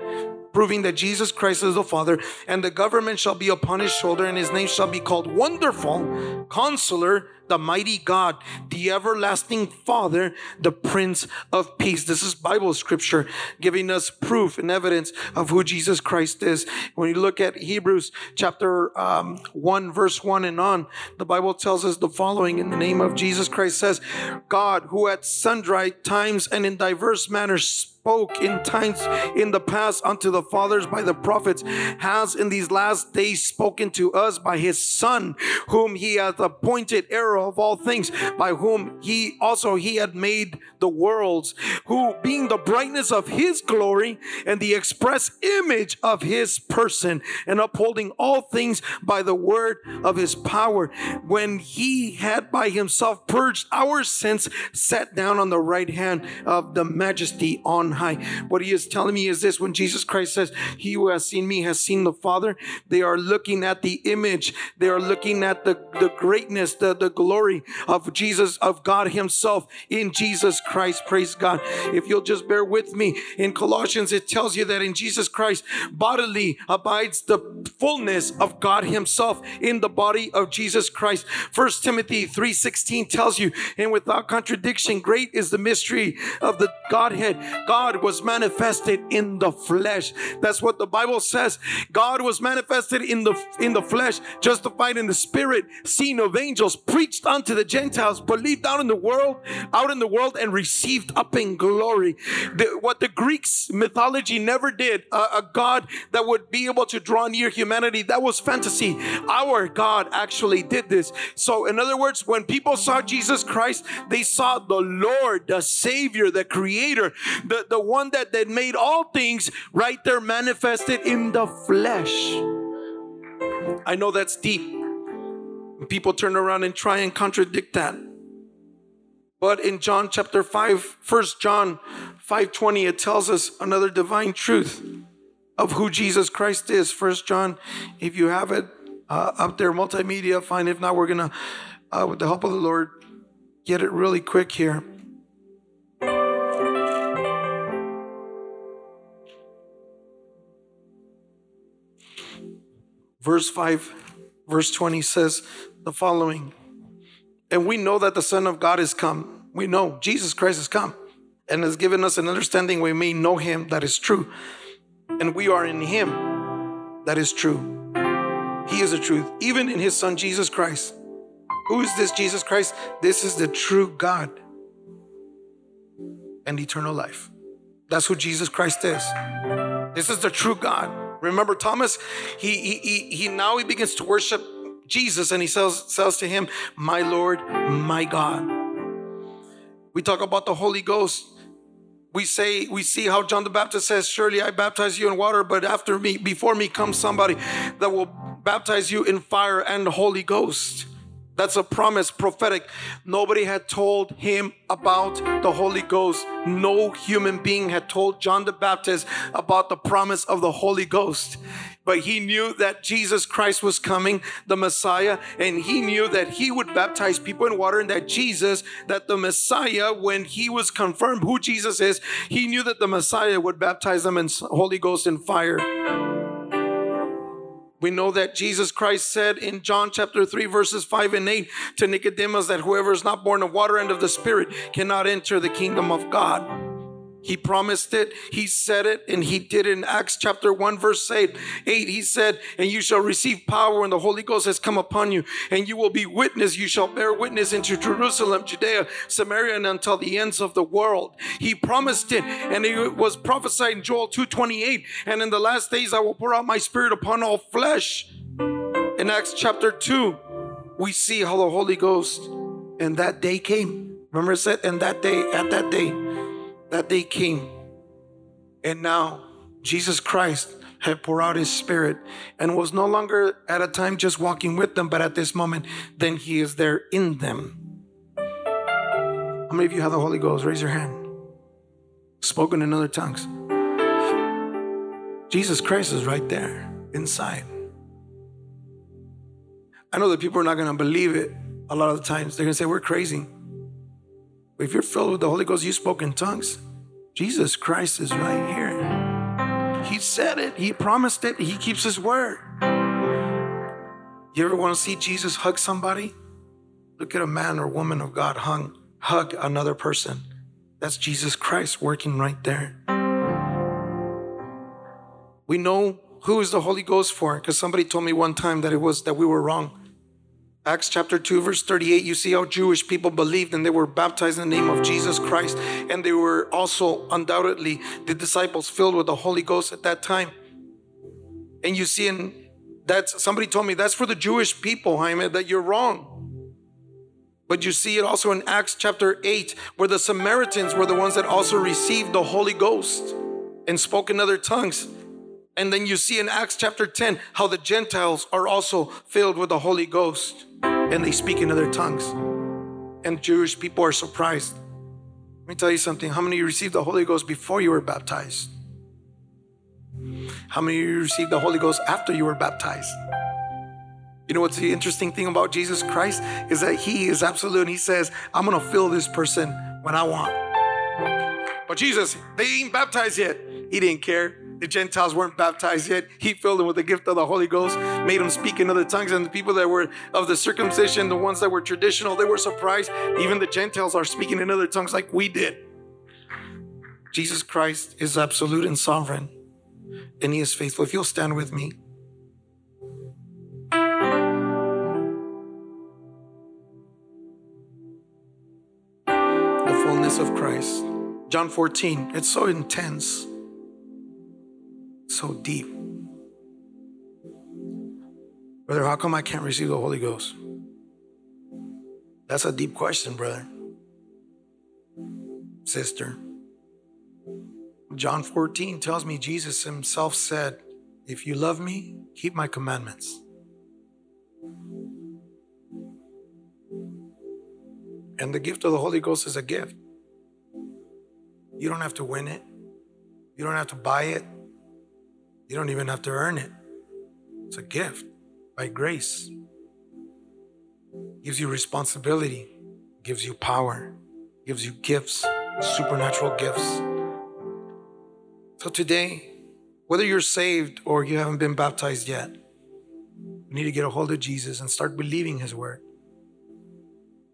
proving that Jesus Christ is the Father, and the government shall be upon his shoulder, and his name shall be called Wonderful, Counselor, the Mighty God, the Everlasting Father, the Prince of Peace. This is Bible scripture giving us proof and evidence of who Jesus Christ is. When you look at Hebrews chapter um, one, verse one and on, the Bible tells us the following, in the name of Jesus Christ says, God, who at sundry times and in diverse manners spoke in times in the past unto the fathers by the prophets, has in these last days spoken to us by his Son, whom he hath appointed heir of all things, by whom he also he had made the worlds, who being the brightness of his glory and the express image of his person, and upholding all things by the word of his power, when he had by himself purged our sins, sat down on the right hand of the majesty on high. What he is telling me is this: when Jesus Christ says, he who has seen me has seen the Father, they are looking at the image, they are looking at the, the greatness, the, the glory of Jesus, of God himself in Jesus Christ. Praise God. If you'll just bear with me, in Colossians it tells you that in Jesus Christ bodily abides the fullness of God himself in the body of Jesus Christ. First Timothy three sixteen tells you, and without contradiction, great is the mystery of the Godhead. God was manifested in the flesh. That's what the Bible says. God was manifested in the in the flesh, justified in the spirit, seen of angels, preached unto the Gentiles, believed out in the world, out in the world, and received up in glory. The, what the Greeks mythology never did, uh, a God that would be able to draw near humanity, that was fantasy. Our God actually did this. So in other words, when people saw Jesus Christ, they saw the Lord, the Savior, the Creator, The, the one that, that made all things, right there manifested in the flesh. I know that's deep. People turn around and try and contradict that. But in John chapter five, First John five twenty, it tells us another divine truth of who Jesus Christ is. First John, if you have it uh, up there, multimedia, fine. If not, we're going to, uh, with the help of the Lord, get it really quick here. Verse five, verse twenty says the following, and we know that the Son of God is come. We know Jesus Christ is come and has given us an understanding we may know him that is true. And we are in him that is true. He is the truth, even in his Son, Jesus Christ. Who is this Jesus Christ? This is the true God and eternal life. That's who Jesus Christ is. This is the true God. Remember Thomas, he, he he he now he begins to worship Jesus, and he says, says to him, my Lord, my God. We talk about the Holy Ghost. We say, we see how John the Baptist says, surely I baptize you in water, but after me, before me comes somebody that will baptize you in fire and the Holy Ghost. That's a promise, prophetic. Nobody had told him about the Holy Ghost. No human being had told John the Baptist about the promise of the Holy Ghost. But he knew that Jesus Christ was coming, the Messiah, and he knew that he would baptize people in water, and that Jesus, that the Messiah, when he was confirmed who Jesus is, he knew that the Messiah would baptize them in Holy Ghost and fire. We know that Jesus Christ said in John chapter three, verses five and eight to Nicodemus that whoever is not born of water and of the Spirit cannot enter the kingdom of God. He promised it, he said it, and he did it in Acts chapter one, verse eight. He said, and you shall receive power when the Holy Ghost has come upon you, and you will be witness. You shall bear witness into Jerusalem, Judea, Samaria, and until the ends of the world. He promised it, and it was prophesied in Joel two twenty-eight. And in the last days I will pour out my spirit upon all flesh. In Acts chapter two, we see how the Holy Ghost, and that day came. Remember it said, and that day, at that day, that day came. And now Jesus Christ had poured out his spirit and was no longer at a time just walking with them, but at this moment, then he is there in them. How many of you have the Holy Ghost? Raise your hand. Spoken in other tongues. Jesus Christ is right there inside. I know that people are not going to believe it a lot of the times. They're going to say, we're crazy. But if you're filled with the Holy Ghost, you spoke in tongues. Jesus Christ is right here. He said it. He promised it. He keeps his word. You ever want to see Jesus hug somebody? Look at a man or woman of God hung, hug another person. That's Jesus Christ working right there. We know who is the Holy Ghost for, because somebody told me one time that it was that we were wrong. Acts chapter two, verse thirty-eight, you see how Jewish people believed and they were baptized in the name of Jesus Christ. And they were also undoubtedly the disciples filled with the Holy Ghost at that time. And you see, and that's, somebody told me that's for the Jewish people, Jaime, that you're wrong. But you see it also in Acts chapter eight, where the Samaritans were the ones that also received the Holy Ghost and spoke in other tongues. And then you see in Acts chapter ten, how the Gentiles are also filled with the Holy Ghost and they speak in other tongues. And Jewish people are surprised. Let me tell you something. How many of you received the Holy Ghost before you were baptized? How many of you received the Holy Ghost after you were baptized? You know what's the interesting thing about Jesus Christ is that he is absolute. And he says, I'm going to fill this person when I want. But Jesus, they ain't baptized yet. He didn't care. The Gentiles weren't baptized yet. He filled them with the gift of the Holy Ghost, made them speak in other tongues. And the people that were of the circumcision, the ones that were traditional, they were surprised. Even the Gentiles are speaking in other tongues like we did. Jesus Christ is absolute and sovereign, and he is faithful. If you'll stand with me. The fullness of Christ. John fourteen, it's so intense. So deep. Brother, how come I can't receive the Holy Ghost? That's a deep question, brother. Sister. John fourteen tells me Jesus himself said, if you love me, keep my commandments. And the gift of the Holy Ghost is a gift. You don't have to win it. You don't have to buy it. You don't even have to earn it. It's a gift by grace. Gives you responsibility, gives you power, gives you gifts, supernatural gifts. So today, whether you're saved or you haven't been baptized yet, you need to get a hold of Jesus and start believing his word.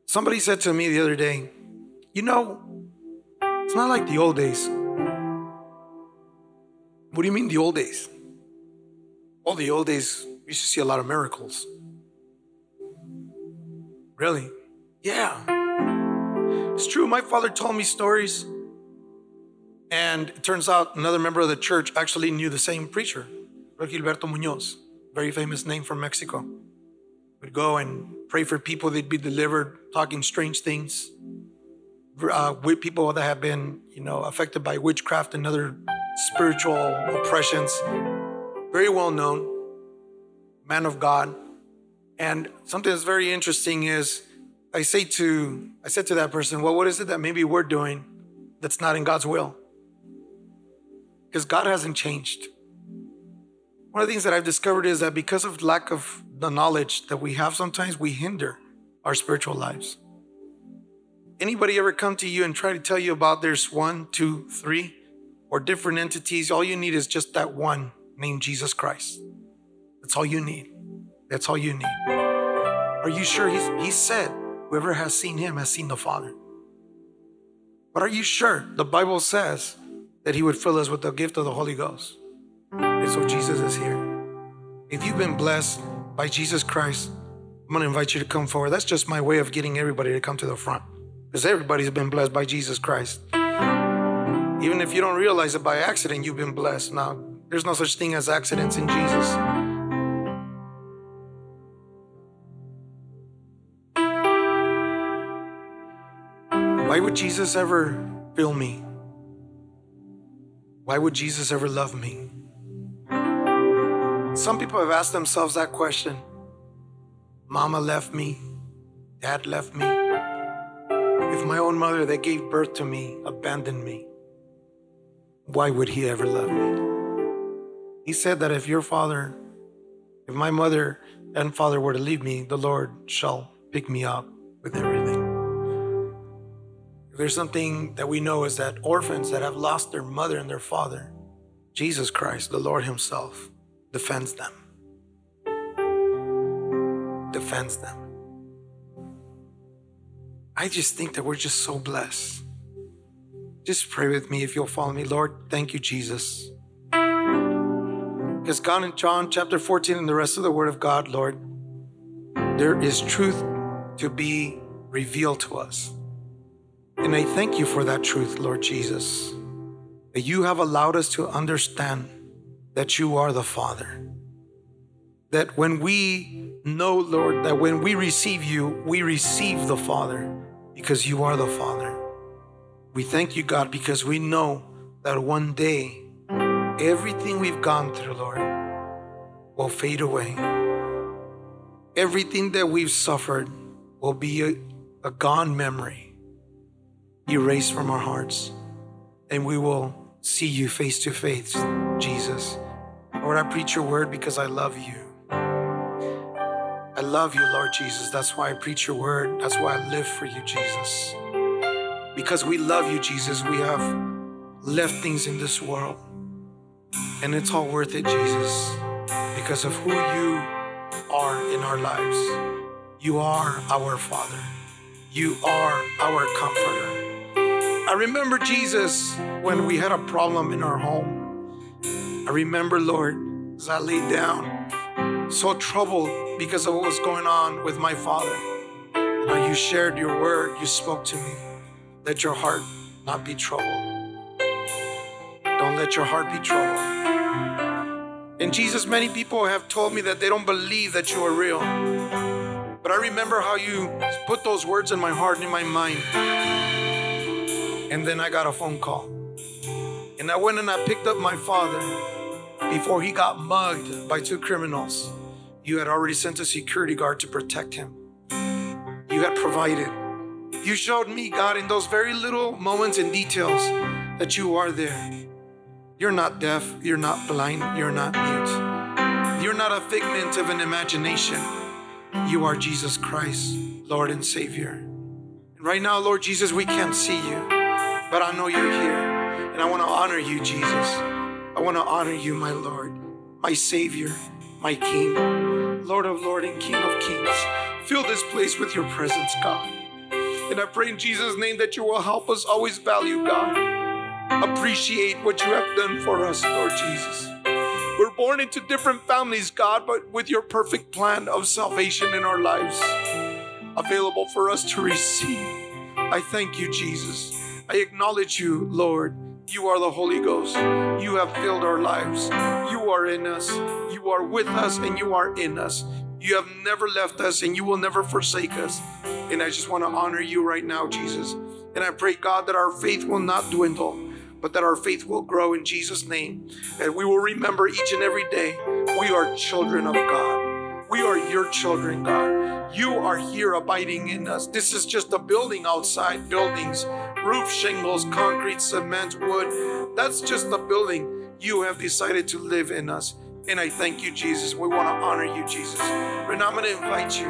Somebody said to me the other day, you know, it's not like the old days. What do you mean the old days? Oh, the old days, we used to see a lot of miracles. Really? Yeah. It's true. My father told me stories. And it turns out another member of the church actually knew the same preacher, Roberto Muñoz, very famous name from Mexico. Would go and pray for people. They'd be delivered, talking strange things. Uh, with people that have been, you know, affected by witchcraft and other spiritual oppressions, very well known man of God. And something that's very interesting is I say to, I said to that person, well, what is it that maybe we're doing that's not in God's will? Because God hasn't changed. One of the things that I've discovered is that because of lack of the knowledge that we have, sometimes we hinder our spiritual lives. Anybody ever come to you and try to tell you about there's one, two, three, or different entities? All you need is just that one named Jesus Christ. That's all you need. That's all you need. Are you sure? He's, he said, whoever has seen him has seen the Father. But are you sure? The Bible says that he would fill us with the gift of the Holy Ghost. And so Jesus is here. If you've been blessed by Jesus Christ, I'm going to invite you to come forward. That's just my way of getting everybody to come to the front, because everybody's been blessed by Jesus Christ. Even if you don't realize it by accident, you've been blessed. Now, there's no such thing as accidents in Jesus. Why would Jesus ever fill me? Why would Jesus ever love me? Some people have asked themselves that question. Mama left me. Dad left me. If my own mother that gave birth to me abandoned me, why would he ever love me? He said that if your father, if my mother and father were to leave me, the Lord shall pick me up with everything. If there's something that we know is that orphans that have lost their mother and their father, Jesus Christ, the Lord himself, defends them. Defends them. I just think that we're just so blessed. Just pray with me if you'll follow me. Lord, thank you, Jesus. Because God, in John chapter fourteen and the rest of the Word of God, Lord, there is truth to be revealed to us. And I thank you for that truth, Lord Jesus, that you have allowed us to understand that you are the Father. That when we know, Lord, that when we receive you, we receive the Father because you are the Father. We thank you, God, because we know that one day everything we've gone through, Lord, will fade away. Everything that we've suffered will be a, a gone memory, erased from our hearts. And we will see you face to face, Jesus. Lord, I preach your word because I love you. I love you, Lord Jesus. That's why I preach your word. That's why I live for you, Jesus. Because we love you, Jesus, we have left things in this world. And it's all worth it, Jesus, because of who you are in our lives. You are our Father. You are our Comforter. I remember, Jesus, when we had a problem in our home. I remember, Lord, as I laid down, so troubled because of what was going on with my father. Now you shared your word, you spoke to me. Let your heart not be troubled. Don't let your heart be troubled. And Jesus, many people have told me that they don't believe that you are real. But I remember how you put those words in my heart and in my mind. And then I got a phone call. And I went and I picked up my father before he got mugged by two criminals. You had already sent a security guard to protect him. You had provided. You showed me, God, in those very little moments and details that you are there. You're not deaf, you're not blind, you're not mute. You're not a figment of an imagination. You are Jesus Christ, Lord and Savior. And right now, Lord Jesus, we can't see you, but I know you're here. And I want to honor you, Jesus. I want to honor you, my Lord, my Savior, my King, Lord of Lords and King of Kings. Fill this place with your presence, God. And I pray in Jesus' name that you will help us always value, God. Appreciate what you have done for us, Lord Jesus. We're born into different families, God, but with your perfect plan of salvation in our lives available for us to receive. I thank you, Jesus. I acknowledge you, Lord. You are the Holy Ghost. You have filled our lives. You are in us. You are with us, and you are in us. You have never left us, and you will never forsake us. And I just want to honor you right now, Jesus. And I pray, God, that our faith will not dwindle, but that our faith will grow in Jesus' name. And we will remember each and every day, we are children of God. We are your children, God. You are here abiding in us. This is just a building outside, buildings, roof, shingles, concrete, cement, wood. That's just the building. You have decided to live in us. And I thank you, Jesus. We want to honor you, Jesus. But now I'm going to invite you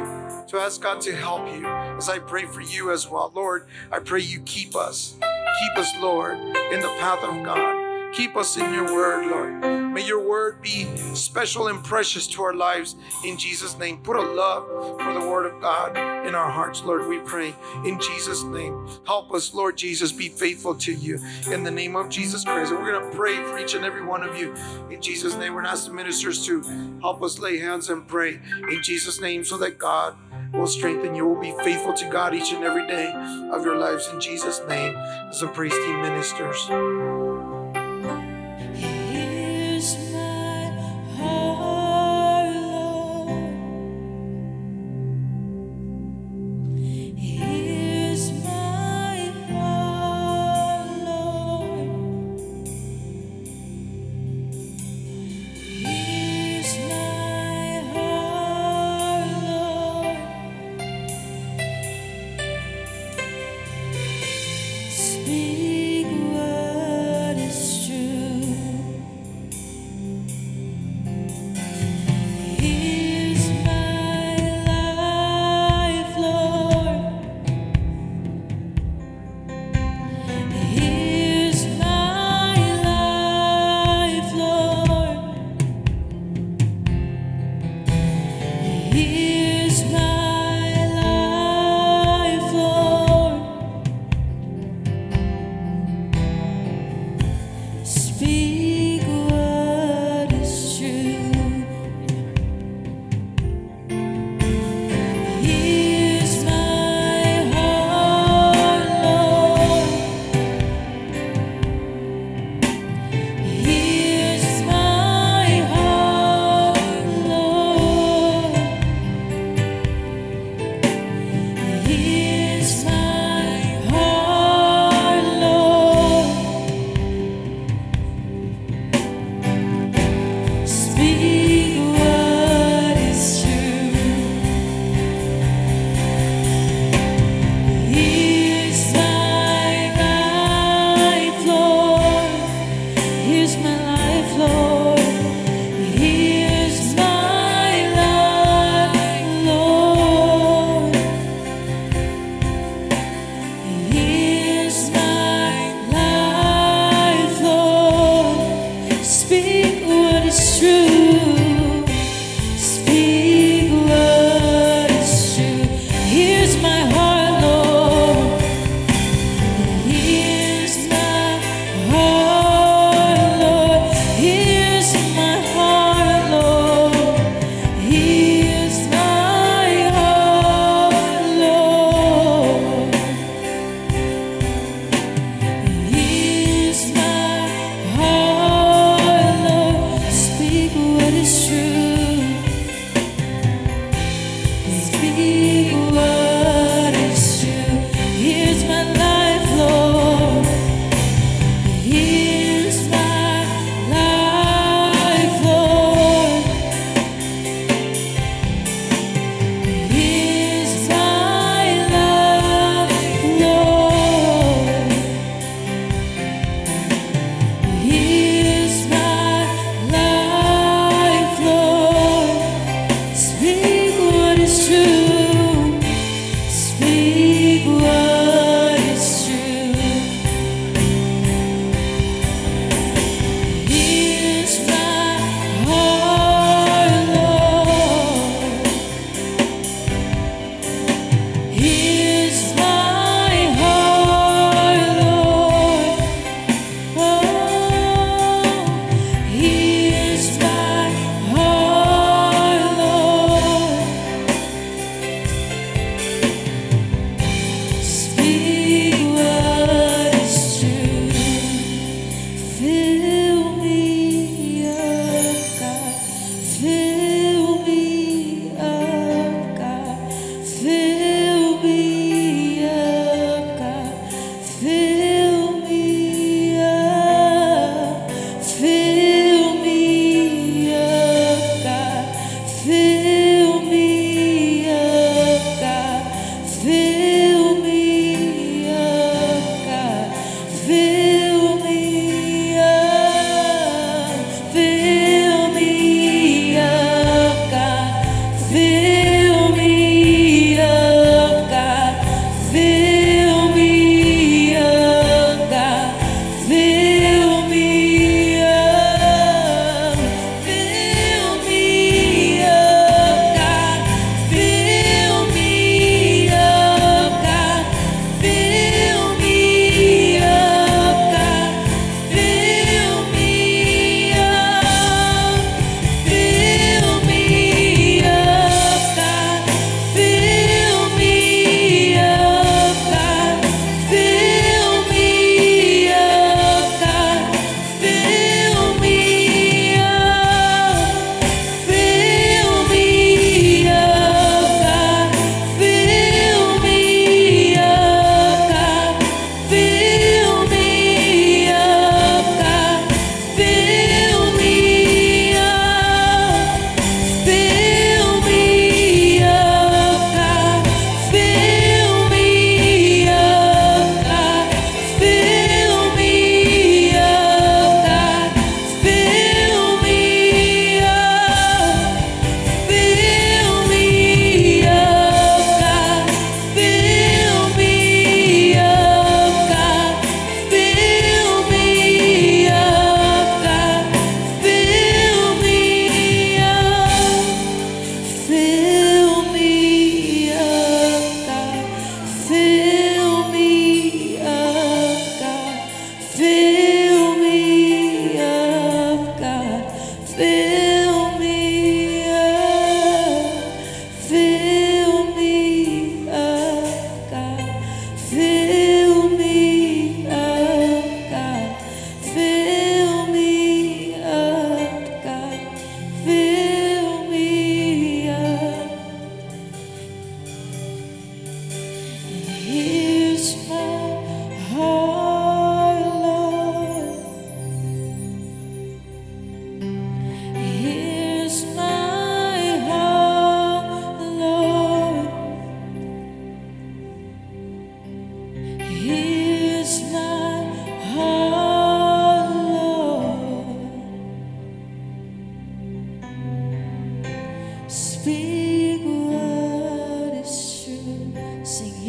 to ask God to help you as I pray for you as well. Lord, I pray you keep us. Keep us, Lord, in the path of God. Keep us in your word, Lord. May your word be special and precious to our lives in Jesus' name. Put a love for the word of God in our hearts, Lord, we pray in Jesus' name. Help us, Lord Jesus, be faithful to you in the name of Jesus Christ. And we're going to pray for each and every one of you in Jesus' name. We're going to ask the ministers to help us lay hands and pray in Jesus' name so that God will strengthen you. We'll be faithful to God each and every day of your lives in Jesus' name as the praise team ministers.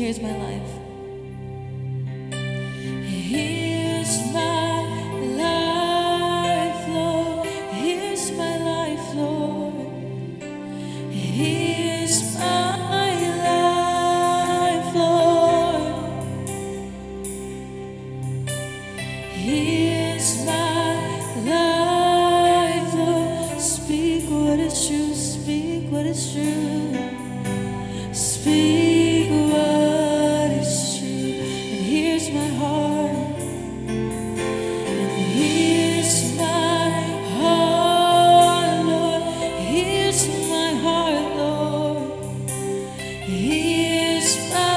Here's my life. Here's my life, Lord. Here's my life, Lord. Here's my life, Lord. Here's my life, Lord. Speak what is true, speak what is true. Speak. He is my